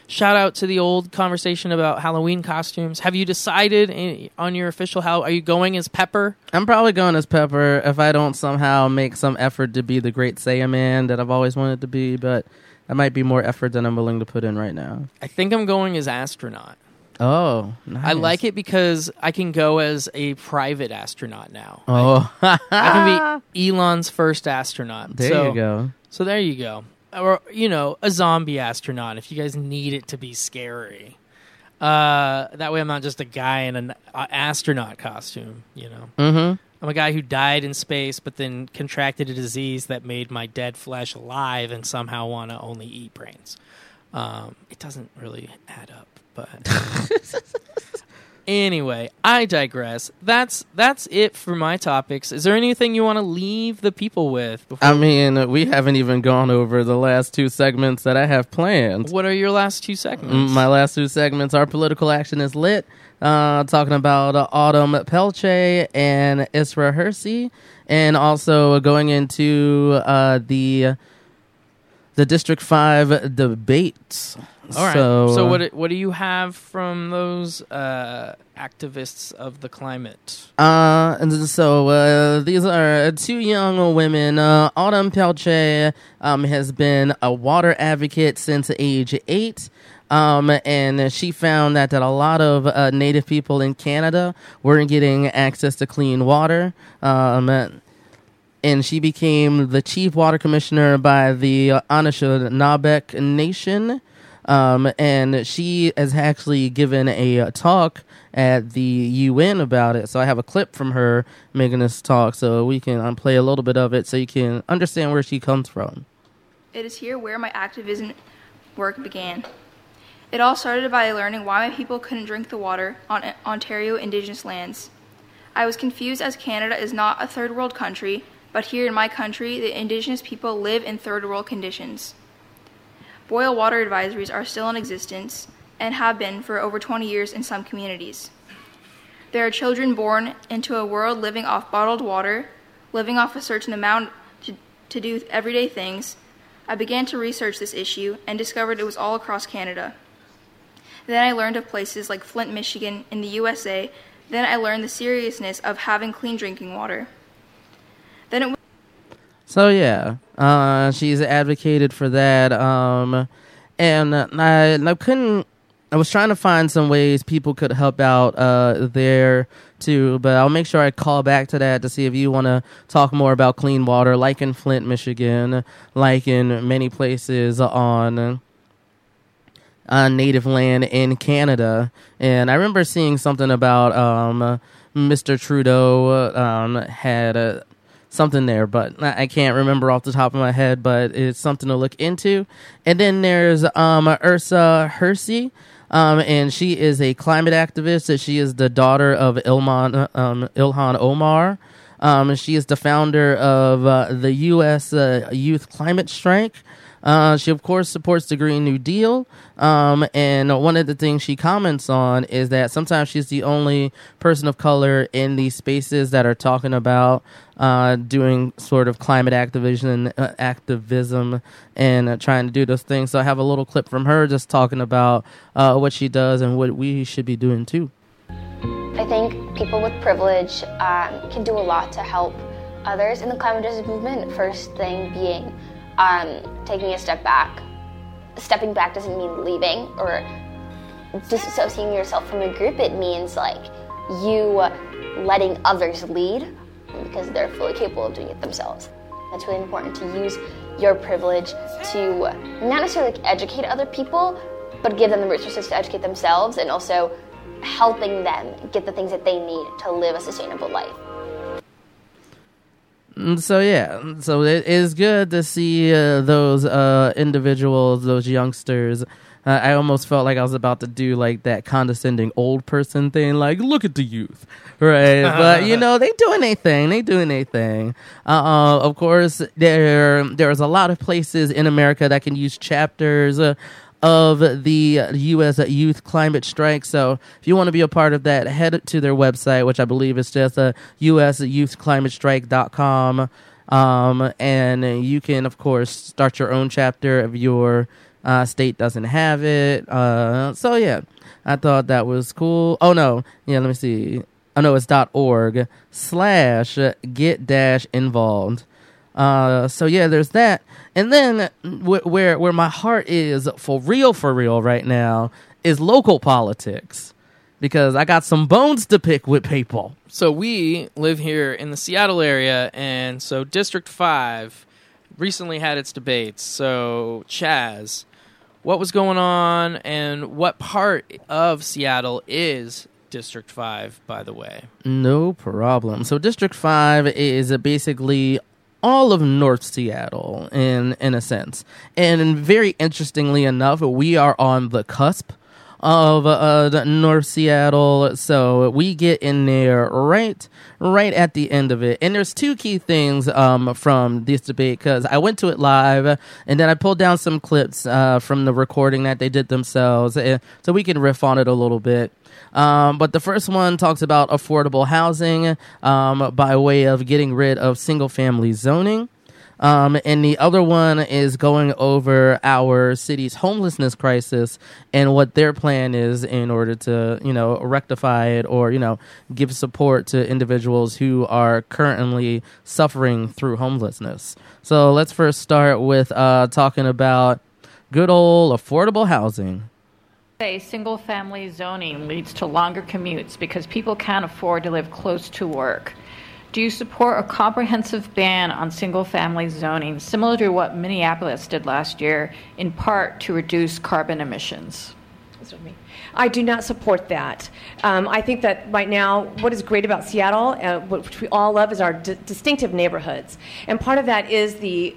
shout out to the old conversation about Halloween costumes. Have you decided on your official? How are you going as Pepper? I'm probably going as Pepper if I don't somehow make some effort to be the great Saiyaman that I've always wanted to be, but that might be more effort than I'm willing to put in right now. I think I'm going as astronaut. Oh, nice. I like it because I can go as a private astronaut now. Oh. I can be Elon's first astronaut. There you go. So there you go. Or, you know, a zombie astronaut if you guys need it to be scary. That way I'm not just a guy in an astronaut costume, you know. Mm-hmm. I'm a guy who died in space but then contracted a disease that made my dead flesh alive and somehow want to only eat brains. It doesn't really add up. But anyway, I digress. That's it for my topics. Is there anything you want to leave the people with? I mean, we haven't even gone over the last two segments that I have planned. What are your last two segments? My last two segments are Political Action is Lit, talking about Autumn Pelche and Isra Hersey, and also going into the District 5 debates. All right. So what do you have from those activists of the climate? And so these are two young women. Autumn Pelche has been a water advocate since age 8. And she found that a lot of Native people in Canada weren't getting access to clean water. And she became the chief water commissioner by the Anishinaabeg Nation. And she has actually given a talk at the UN about it. So I have a clip from her making this talk, so we can play a little bit of it so you can understand where she comes from. It is here where my activism work began. It all started by learning why my people couldn't drink the water on Ontario Indigenous lands. I was confused as Canada is not a third world country, but here in my country, the Indigenous people live in third world conditions. Boil water advisories are still in existence and have been for over 20 years in some communities. There are children born into a world living off bottled water, living off a certain amount to do everyday things. I began to research this issue and discovered it was all across Canada. Then I learned of places like Flint, Michigan in the USA. Then I learned the seriousness of having clean drinking water. Then it So, yeah, she's advocated for that. I was trying to find some ways people could help out there, too. But I'll make sure I call back to that to see if you want to talk more about clean water, like in Flint, Michigan, like in many places on native land in Canada. And I remember seeing something about Mr. Trudeau had a something there, but I can't remember off the top of my head, but it's something to look into. And then there's Isra Hersey, and she is a climate activist. So she is the daughter of Ilhan Omar. She is the founder of the U.S. Youth Climate Strike. She, of course, supports the Green New Deal. And one of the things she comments on is that sometimes she's the only person of color in these spaces that are talking about doing sort of climate activism and trying to do those things. So I have a little clip from her just talking about what she does and what we should be doing, too. I think people with privilege can do a lot to help others in the climate justice movement, first thing being taking a step back. Stepping back doesn't mean leaving or disassociating yourself from a group. It means like you letting others lead because they're fully capable of doing it themselves. It's really important to use your privilege to not necessarily like, educate other people, but give them the resources to educate themselves and also helping them get the things that they need to live a sustainable life. So, yeah, so it is good to see those individuals, those youngsters. I almost felt like I was about to do like that condescending old person thing, like, look at the youth, right? But, you know, they doing their thing. They doing their thing. Of course, there's a lot of places in America that can use chapters of the U.S. Youth Climate Strike. So if you want to be a part of that, head to their website, which I believe is just usyouthclimatestrike.com. And you can, of course, start your own chapter if your state doesn't have it. So, yeah, I thought that was cool. Oh, no. Yeah, let me see. Oh, no, it's .org/get-involved. So yeah, there's that. And then where my heart is for real right now is local politics, because I got some bones to pick with people. So we live here in the Seattle area, and so District 5 recently had its debates. So Chaz, what was going on and what part of Seattle is District 5, by the way? No problem. So District 5 is basically all of North Seattle, in a sense. And very interestingly enough, we are on the cusp of North Seattle, so we get in there right at the end of it. And there's two key things from this debate, because I went to it live, and then I pulled down some clips from the recording that they did themselves, so we can riff on it a little bit. But the first one talks about affordable housing by way of getting rid of single-family zoning. And the other one is going over our city's homelessness crisis and what their plan is in order to, you know, rectify it or, you know, give support to individuals who are currently suffering through homelessness. So let's first start with talking about good old affordable housing. Single-family zoning leads to longer commutes because people can't afford to live close to work. Do you support a comprehensive ban on single-family zoning, similar to what Minneapolis did last year, in part to reduce carbon emissions? I do not support that. I think that right now, what is great about Seattle, which we all love, is our distinctive neighborhoods. And part of that is the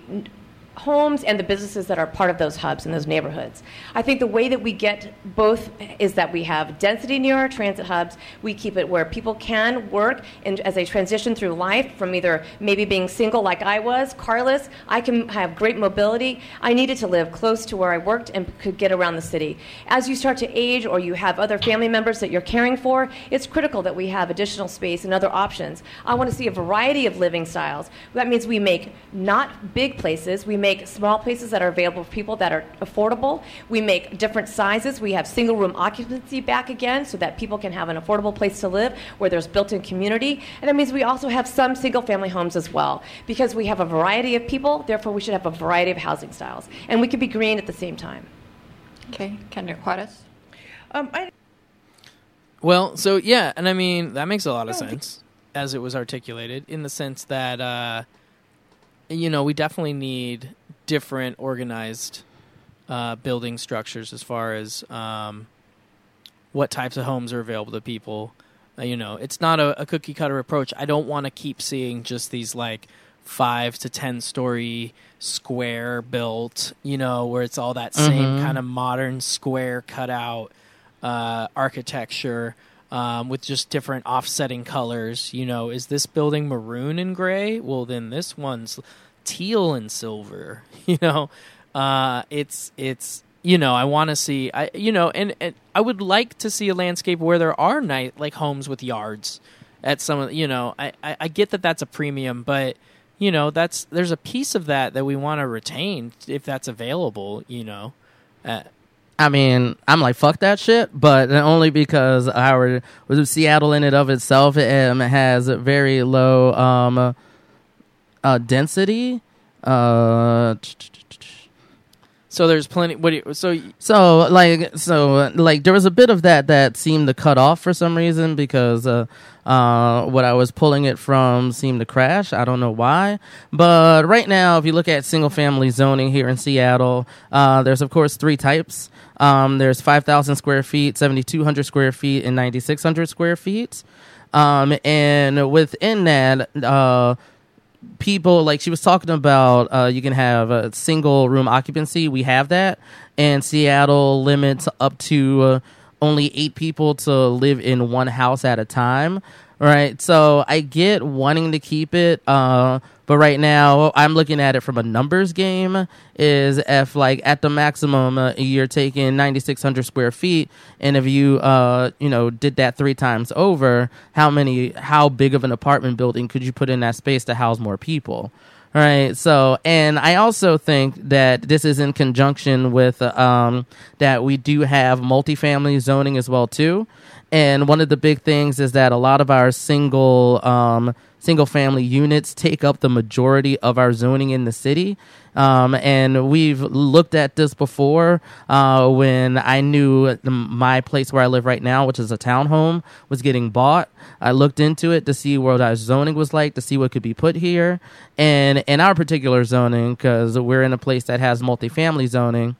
homes and the businesses that are part of those hubs and those neighborhoods. I think the way that we get both is that we have density near our transit hubs. We keep it where people can work, and as they transition through life from either maybe being single like I was, carless, I can have great mobility. I needed to live close to where I worked and could get around the city. As you start to age or you have other family members that you're caring for, it's critical that we have additional space and other options. I want to see a variety of living styles. That means we make not big places. We make small places that are available for people that are affordable. We make different sizes. We have single-room occupancy back again so that people can have an affordable place to live where there's built-in community. And that means we also have some single-family homes as well. Because we have a variety of people, therefore we should have a variety of housing styles. And we could be green at the same time. Okay. Kendrick Juarez. Well, so, yeah, and I mean, that makes a lot of sense as it was articulated in the sense that you know, we definitely need different organized building structures as far as what types of homes are available to people. You know, it's not a cookie-cutter approach. I don't want to keep seeing just these, like, 5 to 10-story square built, you know, where it's all that same kind of modern square cutout architecture. With just different offsetting colors. You know, is this building maroon and gray? Well, then this one's teal and silver. You know, it's you know, I want to see, and I would like to see a landscape where there are like homes with yards at some of, you know, I get that that's a premium, but, you know, there's a piece of that we want to retain if that's available, you know. I mean, I'm like, fuck that shit, but only because our Seattle in and of itself has very low density. So there's plenty. So there was a bit of that seemed to cut off for some reason because what I was pulling it from seemed to crash. I don't know why. But right now, if you look at single family zoning here in Seattle, there's of course 3 types. There's 5,000 square feet, 7,200 square feet, and 9,600 square feet. And within that, people, like she was talking about, you can have a single room occupancy. We have that. And Seattle limits up to only 8 people to live in one house at a time. Right. So I get wanting to keep it. But right now I'm looking at it from a numbers game is if like at the maximum you're taking 9,600 square feet. And if you, did that 3 times over, how big of an apartment building could you put in that space to house more people? All right. So, and I also think that this is in conjunction with that we do have multifamily zoning as well, too. And one of the big things is that a lot of our single family units take up the majority of our zoning in the city. And we've looked at this before when I knew my place where I live right now, which is a townhome, was getting bought. I looked into it to see what our zoning was like, to see what could be put here. And in our particular zoning, because we're in a place that has multifamily zoning.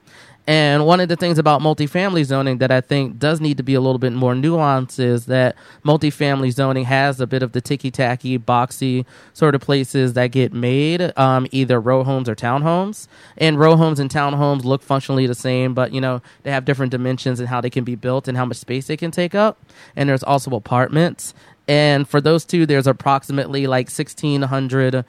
And one of the things about multifamily zoning that I think does need to be a little bit more nuanced is that multifamily zoning has a bit of the ticky-tacky, boxy sort of places that get made, either row homes or townhomes. And row homes and townhomes look functionally the same, but, they have different dimensions and how they can be built and how much space they can take up. And there's also apartments. And for those two, there's approximately like 1,600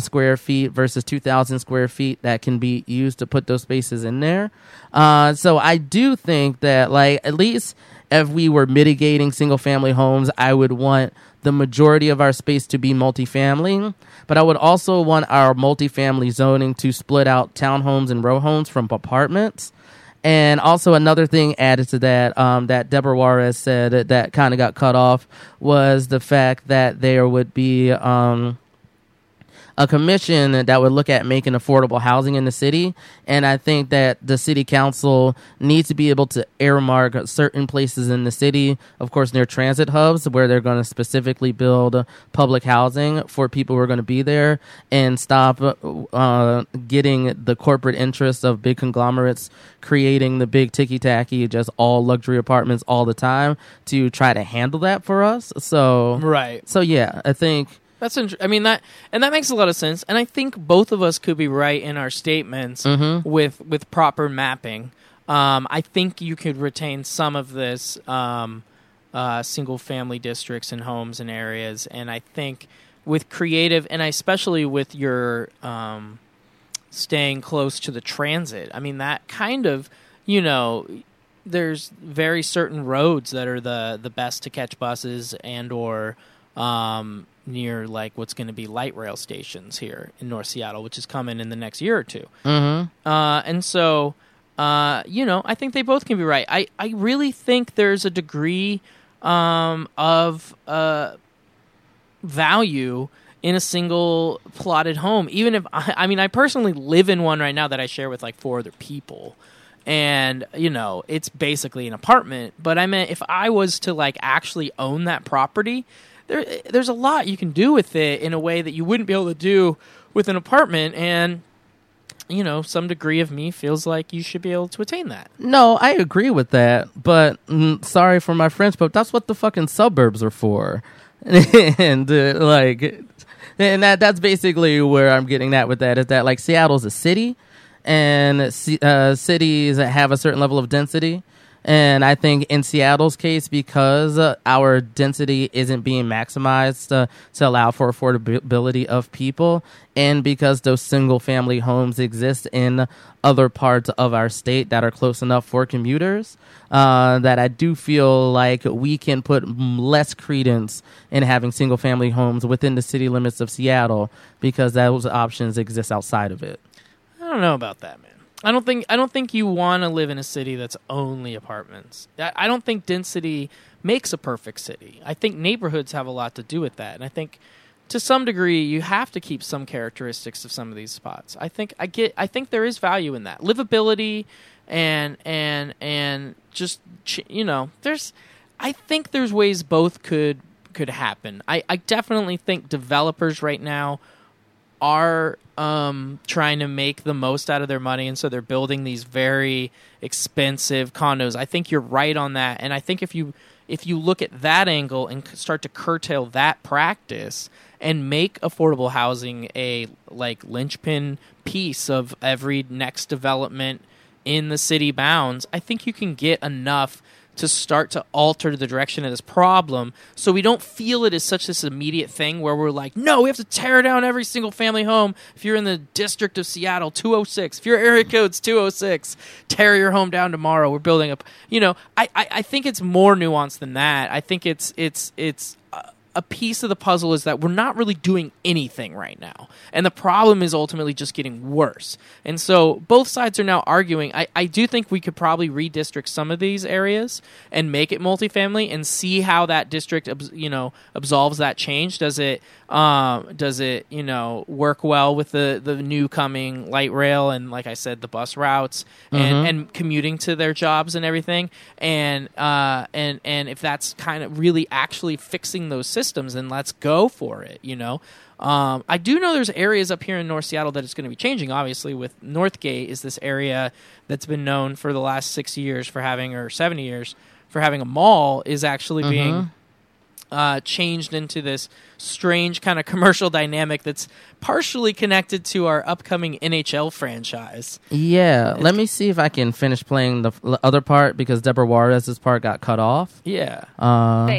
square feet versus 2,000 square feet that can be used to put those spaces in there. So I do think that at least if we were mitigating single family homes, I would want the majority of our space to be multifamily. But I would also want our multifamily zoning to split out townhomes and row homes from apartments. And also another thing added to that that Deborah Juarez said that kind of got cut off was the fact that there would be a commission that would look at making affordable housing in the city. And I think that the city council needs to be able to earmark certain places in the city, of course, near transit hubs, where they're going to specifically build public housing for people who are going to be there and stop getting the corporate interests of big conglomerates creating the big ticky-tacky, just all luxury apartments all the time to try to handle that for us. So, right. So, yeah, I think... That's that makes a lot of sense, and I think both of us could be right in our statements with proper mapping. I think you could retain some of this single family districts and homes and areas, and I think with creative and especially with your staying close to the transit. I mean that kind of there's very certain roads that are the best to catch buses and or. Near what's going to be light rail stations here in North Seattle, which is coming in the next year or two. Mm-hmm. And so, I think they both can be right. I really think there's a degree of value in a single plotted home, even if I personally live in one right now that I share with 4 other people. And, it's basically an apartment. But I meant if I was to actually own that property, There's a lot you can do with it in a way that you wouldn't be able to do with an apartment, and some degree of me feels like you should be able to attain that. No, I agree with that, but sorry for my French, but that's what the fucking suburbs are for, and that's basically where I'm getting at with that is that Seattle's a city, and cities have a certain level of density. And I think in Seattle's case, because our density isn't being maximized to allow for affordability of people, and because those single-family homes exist in other parts of our state that are close enough for commuters, that I do feel like we can put less credence in having single-family homes within the city limits of Seattle because those options exist outside of it. I don't know about that, man. I don't think you want to live in a city that's only apartments. I don't think density makes a perfect city. I think neighborhoods have a lot to do with that. And I think to some degree you have to keep some characteristics of some of these spots. I think there is value in that. Livability and just there's ways both could happen. I definitely think developers right now are trying to make the most out of their money, and so they're building these very expensive condos. I think you're right on that, and I think if you look at that angle and start to curtail that practice and make affordable housing a like linchpin piece of every next development in the city bounds, I think you can get enough to start to alter the direction of this problem so we don't feel it as such this immediate thing where we're like, no, we have to tear down every single family home. If you're in the district of Seattle, 206. If your area code's 206, tear your home down tomorrow. We're building up. You know, I think it's more nuanced than that. I think it's a piece of the puzzle is that we're not really doing anything right now. And the problem is ultimately just getting worse. And so both sides are now arguing. I do think we could probably redistrict some of these areas and make it multifamily and see how that district, you know, absolves that change. Does it, you know, work well with the new coming light rail and, like I said, the bus routes and commuting to their jobs and everything. And if that's kind of really actually fixing those systems, and let's go for it, you know. I do know there's areas up here in North Seattle that it's going to be changing, obviously, with Northgate is this area that's been known for the last 60 years for having, or 70 years for having a mall, is actually being changed into this strange kind of commercial dynamic that's partially connected to our upcoming NHL franchise. Yeah, let me see if I can finish playing the other part, because Deborah Juarez's part got cut off. Yeah.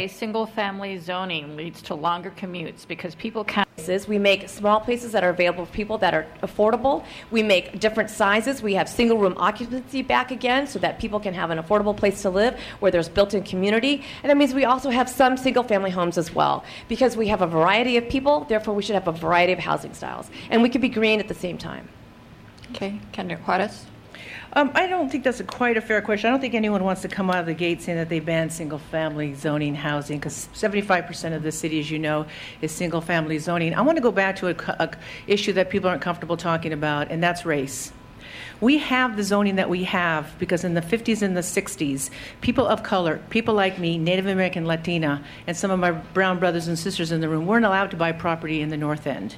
Single-family zoning leads to longer commutes because people can't. We make small places that are available for people that are affordable. We make different sizes. We have single-room occupancy back again so that people can have an affordable place to live where there's built-in community. And that means we also have some single-family homes as well, because we have a variety of people, therefore we should have a variety of housing styles. And we could be green at the same time. Okay, Kendra Juarez. I don't think that's quite a fair question. I don't think anyone wants to come out of the gate saying that they ban single-family zoning housing, because 75% of the city, as you know, is single-family zoning. I want to go back to an issue that people aren't comfortable talking about, and that's race. We have the zoning that we have because in the 50s and the 60s, people of color, people like me, Native American, Latina, and some of my brown brothers and sisters in the room weren't allowed to buy property in the North End.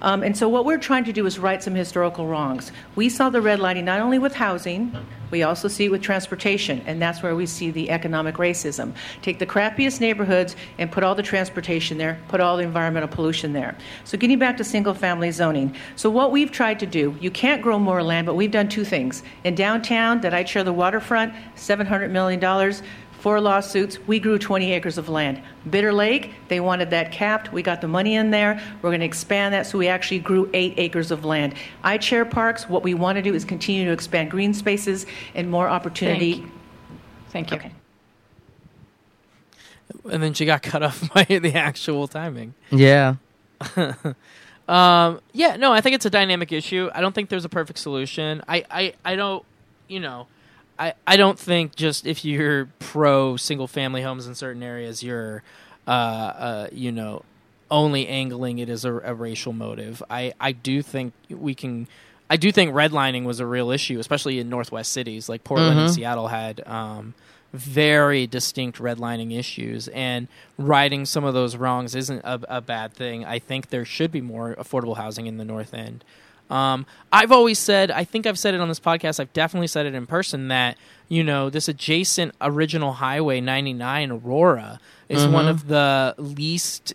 And so what we're trying to do is right some historical wrongs. We saw the redlining not only with housing, we also see it with transportation, and that's where we see the economic racism. Take the crappiest neighborhoods and put all the transportation there, put all the environmental pollution there. So getting back to single-family zoning. So what we've tried to do, you can't grow more land, but we've done two things. In downtown, that I chair the waterfront, $700 million, 4 lawsuits, we grew 20 acres of land. Bitter Lake, they wanted that capped. We got the money in there. We're going to expand that, so we actually grew 8 acres of land. I chair parks. What we want to do is continue to expand green spaces and more opportunity. Thank you. Okay. And then she got cut off by the actual timing. Yeah. I think it's a dynamic issue. I don't think there's a perfect solution. I don't think just if you're pro single-family homes in certain areas, you're, only angling it as a racial motive. I do think redlining was a real issue, especially in Northwest cities like Portland and Seattle had very distinct redlining issues, and righting some of those wrongs isn't a bad thing. I think there should be more affordable housing in the North End. I've always said, I think I've said it on this podcast, I've definitely said it in person, that, you know, this adjacent original highway 99 Aurora is one of the least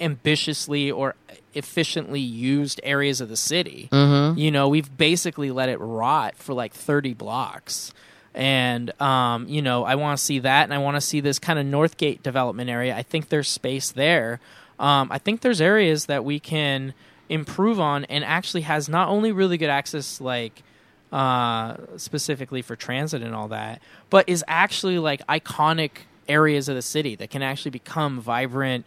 ambitiously or efficiently used areas of the city. You know, we've basically let it rot for like 30 blocks. And, I want to see that, and I want to see this kind of Northgate development area. I think there's space there. I think there's areas that we can improve on, and actually has not only really good access, like specifically for transit and all that, but is actually like iconic areas of the city that can actually become vibrant,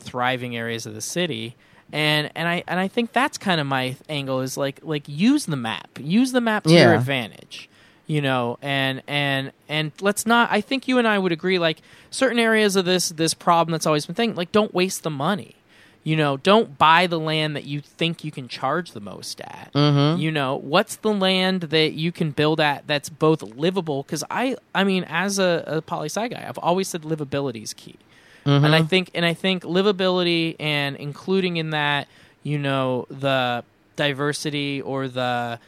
thriving areas of the city. And I think that's kind of my angle, is like use the map to your advantage. You know, and let's not, I think you and I would agree, like certain areas of this problem that's always been thinking, like, don't waste the money. You know, don't buy the land that you think you can charge the most at. You know, what's the land that you can build at that's both livable? Because I mean, as a poli-sci guy, I've always said livability is key. And I think livability, and including in that, you know, the diversity or the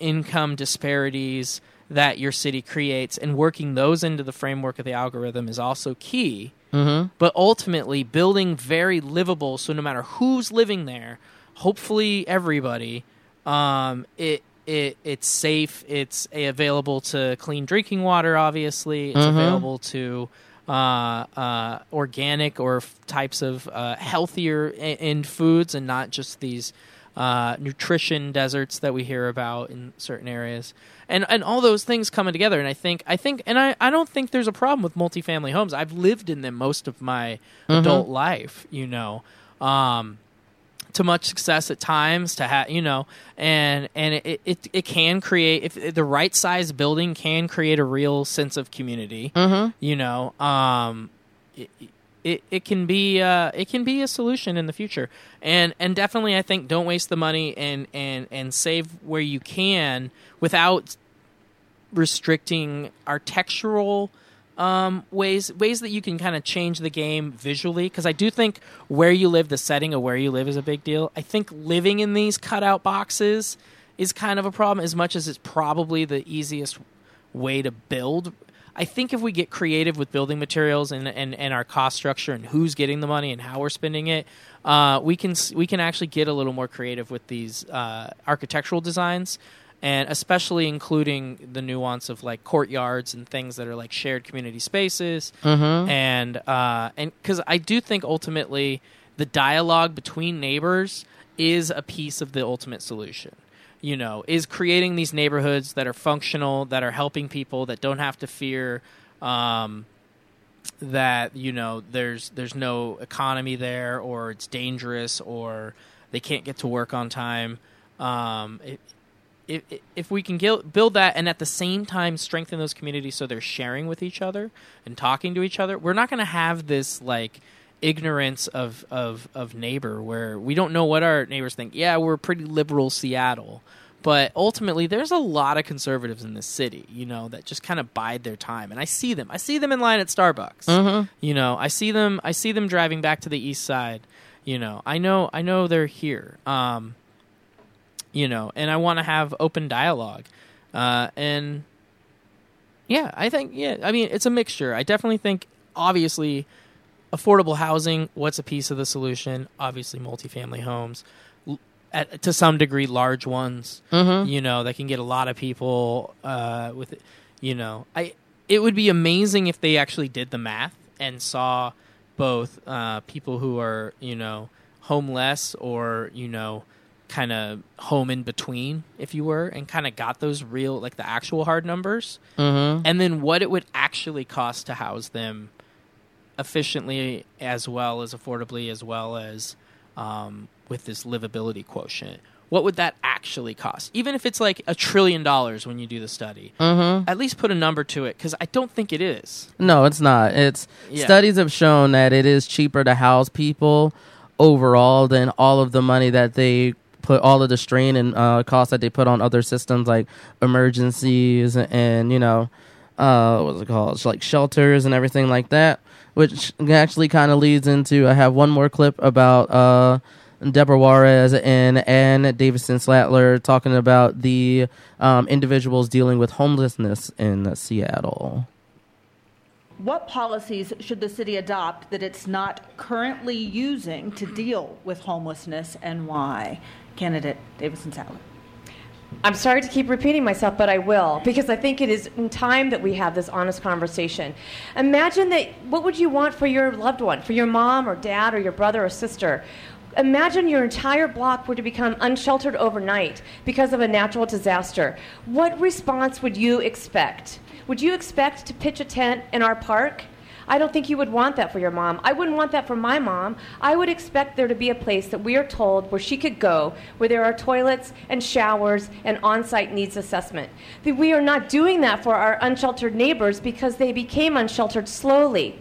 income disparities that your city creates, and working those into the framework of the algorithm is also key. Mm-hmm. But ultimately, building very livable, so no matter who's living there, hopefully everybody, it's safe, it's available to clean drinking water, obviously, it's mm-hmm. available to organic or types of healthier in foods, and not just these nutrition deserts that we hear about in certain areas, and all those things coming together. And I don't think there's a problem with multifamily homes. I've lived in them most of my mm-hmm. adult life, you know, to much success at times, and it can create, if the right size building can create a real sense of community, mm-hmm. you know, It can be a solution in the future, and definitely I think don't waste the money and save where you can without restricting our textural ways that you can kind of change the game visually, because I do think where you live, the setting of where you live is a big deal. I think living in these cutout boxes is kind of a problem, as much as it's probably the easiest way to build. I think if we get creative with building materials and our cost structure and who's getting the money and how we're spending it, we can actually get a little more creative with these architectural designs, and especially including the nuance of like courtyards and things that are like shared community spaces. Mm-hmm. And because I do think ultimately the dialogue between neighbors is a piece of the ultimate solution. You know, is creating these neighborhoods that are functional, that are helping people, that don't have to fear that, you know, there's no economy there, or it's dangerous, or they can't get to work on time. If we can build that, and at the same time strengthen those communities so they're sharing with each other and talking to each other, we're not going to have this like ignorance of neighbor, where we don't know what our neighbors think. Yeah, we're pretty liberal Seattle, but ultimately there's a lot of conservatives in this city, you know, that just kind of bide their time. And I see them in line at Starbucks. Mm-hmm. You know, I see them driving back to the east side. You know, I know they're here. You know, and I want to have open dialogue. And yeah, I mean it's a mixture. I definitely think, obviously, affordable housing, what's a piece of the solution? Obviously, multifamily homes, to some degree, large ones, mm-hmm. you know, that can get a lot of people with it. You know, it would be amazing if they actually did the math and saw both people who are, you know, homeless or, you know, kind of home in between, if you were, and kind of got those real, like the actual hard numbers, mm-hmm. and then what it would actually cost to house them efficiently, as well as affordably, as well as with this livability quotient. What would that actually cost? Even if it's like $1 trillion when you do the study, mm-hmm. at least put a number to it, because I don't think it is. No, it's not. Studies have shown that it is cheaper to house people overall than all of the money that they put, all of the strain and cost that they put on other systems like emergencies and, you know, what's it called? It's like shelters and everything like that. Which actually kind of leads into, I have one more clip about Deborah Juarez and Ann Davidson Slatler talking about the individuals dealing with homelessness in Seattle. What policies should the city adopt that it's not currently using to deal with homelessness, and why? Candidate Davidson Slatler. I'm sorry to keep repeating myself, but I will, because I think it is in time that we have this honest conversation. Imagine that, what would you want for your loved one, for your mom or dad or your brother or sister? Imagine your entire block were to become unsheltered overnight because of a natural disaster. What response would you expect? Would you expect to pitch a tent in our park? I don't think you would want that for your mom. I wouldn't want that for my mom. I would expect there to be a place that we are told where she could go, where there are toilets and showers and on-site needs assessment. But we are not doing that for our unsheltered neighbors because they became unsheltered slowly.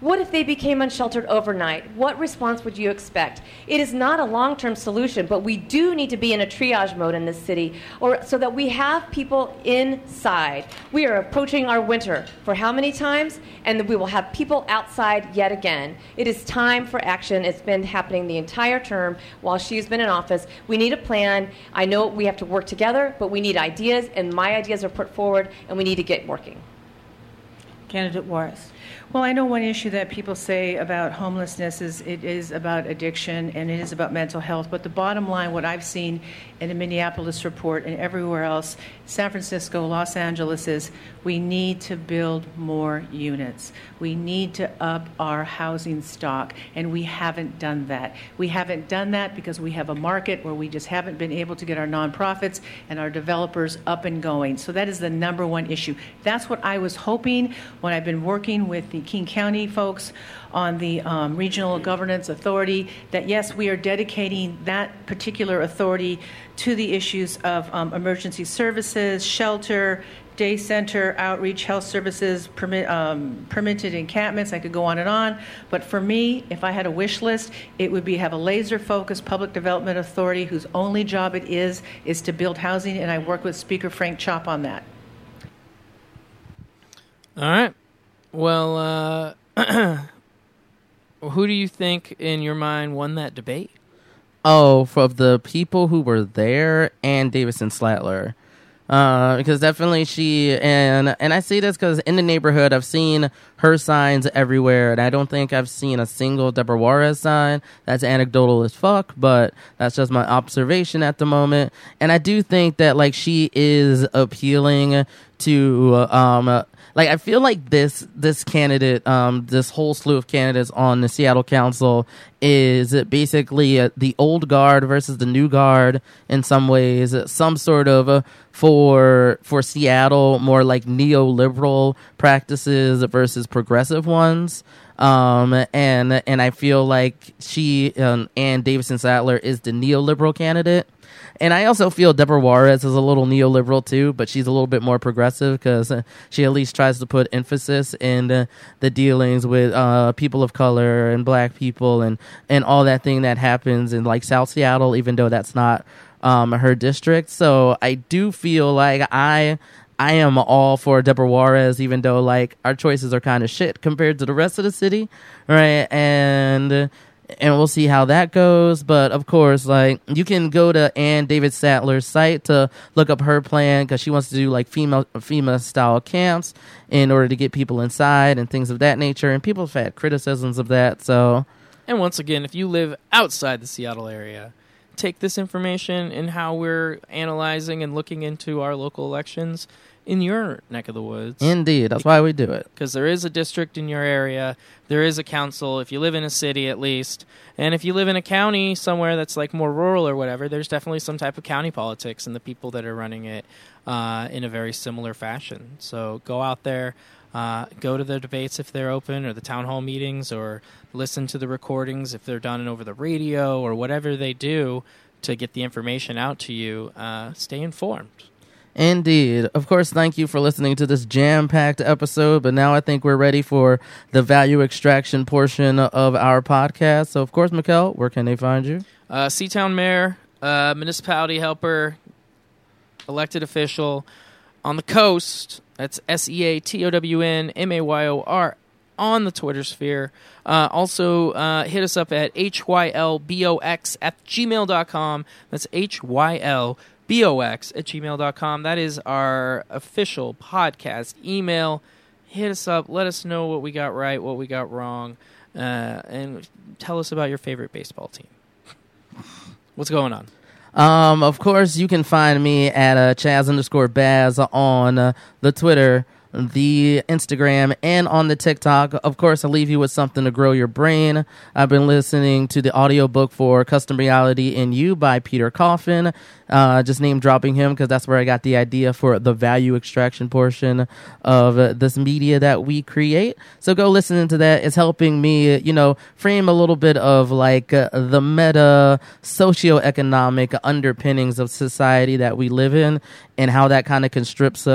What if they became unsheltered overnight? What response would you expect? It is not a long-term solution, but we do need to be in a triage mode in this city so that we have people inside. We are approaching our winter for how many times? And we will have people outside yet again. It is time for action. It's been happening the entire term while she's been in office. We need a plan. I know we have to work together, but we need ideas, and my ideas are put forward, and we need to get working. Candidate Juarez. Well, I know one issue that people say about homelessness is it is about addiction and it is about mental health. But the bottom line, what I've seen in the Minneapolis report and everywhere else, San Francisco, Los Angeles, is we need to build more units. We need to up our housing stock, and we haven't done that. We haven't done that because we have a market where we just haven't been able to get our nonprofits and our developers up and going. So that is the number one issue. That's what I was hoping when I've been working with the King County folks on the Regional Governance Authority, that yes, we are dedicating that particular authority to the issues of emergency services, shelter, day center, outreach, health services, permitted encampments. I could go on and on. But for me, if I had a wish list, it would be have a laser-focused public development authority whose only job it is to build housing, and I work with Speaker Frank Chop on that. All right. Well, who do you think, in your mind, won that debate? Oh, from the people who were there and Davison Slatler. Because definitely she, and I see this because in the neighborhood, I've seen her signs everywhere, and I don't think I've seen a single Deborah Juarez sign. That's anecdotal as fuck, but that's just my observation at the moment. And I do think that, like, she is appealing to, like, I feel like this candidate, this whole slew of candidates on the Seattle Council is basically the old guard versus the new guard in some ways. Some sort of, for Seattle, more like neoliberal practices versus progressive ones. And I feel like she and Davison Slatler is the neoliberal candidate. And I also feel Deborah Juarez is a little neoliberal too, but she's a little bit more progressive because she at least tries to put emphasis in the dealings with people of color and black people and all that thing that happens in like South Seattle, even though that's not her district. So I do feel like I am all for Deborah Juarez, even though like our choices are kind of shit compared to the rest of the city, right? And we'll see how that goes. But, of course, like, you can go to Ann David Sattler's site to look up her plan because she wants to do, like, FEMA-style camps in order to get people inside and things of that nature. And people have had criticisms of that, so. And once again, if you live outside the Seattle area, take this information and how we're analyzing and looking into our local elections in your neck of the woods. Indeed. That's why we do it. Because there is a district in your area. There is a council, if you live in a city at least. And if you live in a county somewhere that's like more rural or whatever, there's definitely some type of county politics and the people that are running it in a very similar fashion. So go out there, go to the debates if they're open or the town hall meetings, or listen to the recordings if they're done over the radio or whatever they do to get the information out to you. Stay informed. Indeed. Of course, thank you for listening to this jam-packed episode, but now I think we're ready for the value extraction portion of our podcast. So, of course, Mikkel, where can they find you? Seatown mayor, municipality helper, elected official on the coast. That's SeatownMayor on the Twitter sphere. Also, hit us up at hylbox@gmail.com. That's hylbox@gmail.com. That is our official podcast email. Hit us up. Let us know what we got right, what we got wrong, and tell us about your favorite baseball team. What's going on? Of course, you can find me at Chaz_Baz on the Twitter, the Instagram, and on the TikTok. Of course, I'll leave you with something to grow your brain. I've been listening to the audiobook for Custom Reality in You by Peter Coffin. Just name dropping him because that's where I got the idea for the value extraction portion of this media that we create. So go listen to that. It's helping me, you know, frame a little bit of like the meta socioeconomic underpinnings of society that we live in and how that kind of conscripts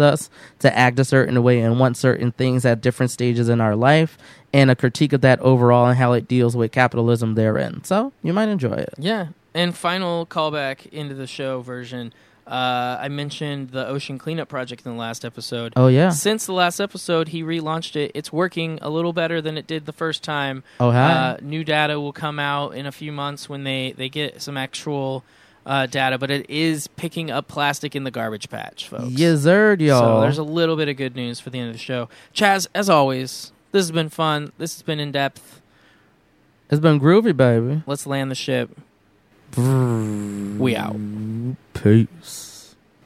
us to act a certain way and want certain things at different stages in our life, and a critique of that overall and how it deals with capitalism therein. So you might enjoy it. Yeah. And final callback into the show version. I mentioned the ocean cleanup project in the last episode. Oh, yeah. Since the last episode, he relaunched it. It's working a little better than it did the first time. Oh, hi. New data will come out in a few months when they get some actual data, but it is picking up plastic in the garbage patch, folks. Yes, sir, y'all. So there's a little bit of good news for the end of the show. Chaz, as always, this has been fun. This has been in-depth. It's been groovy, baby. Let's land the ship. We out. Peace.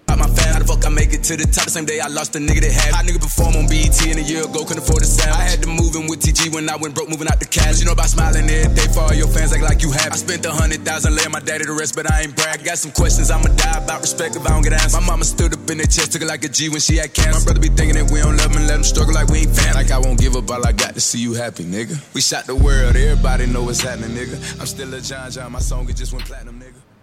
Out my fan, how the fuck I make it to the top? The same day I lost a nigga that had. I nigga perform on BET and a year ago couldn't afford a sound. I had to move in with TG when I went broke, moving out the cash. You know about smiling every day for all your fans, act like you have it. I spent 100,000 laying my daddy to rest, but I ain't brag. I got some questions I'ma die about, respect if I don't get answers. My mama stood up in the chest, took it like a G when she had cancer. My brother be thinking that we don't love him and let him struggle like we ain't family. Like I won't give up all I got to see you happy, nigga. We shot the world, everybody know what's happening, nigga. I'm still a John, my song it just went platinum, nigga.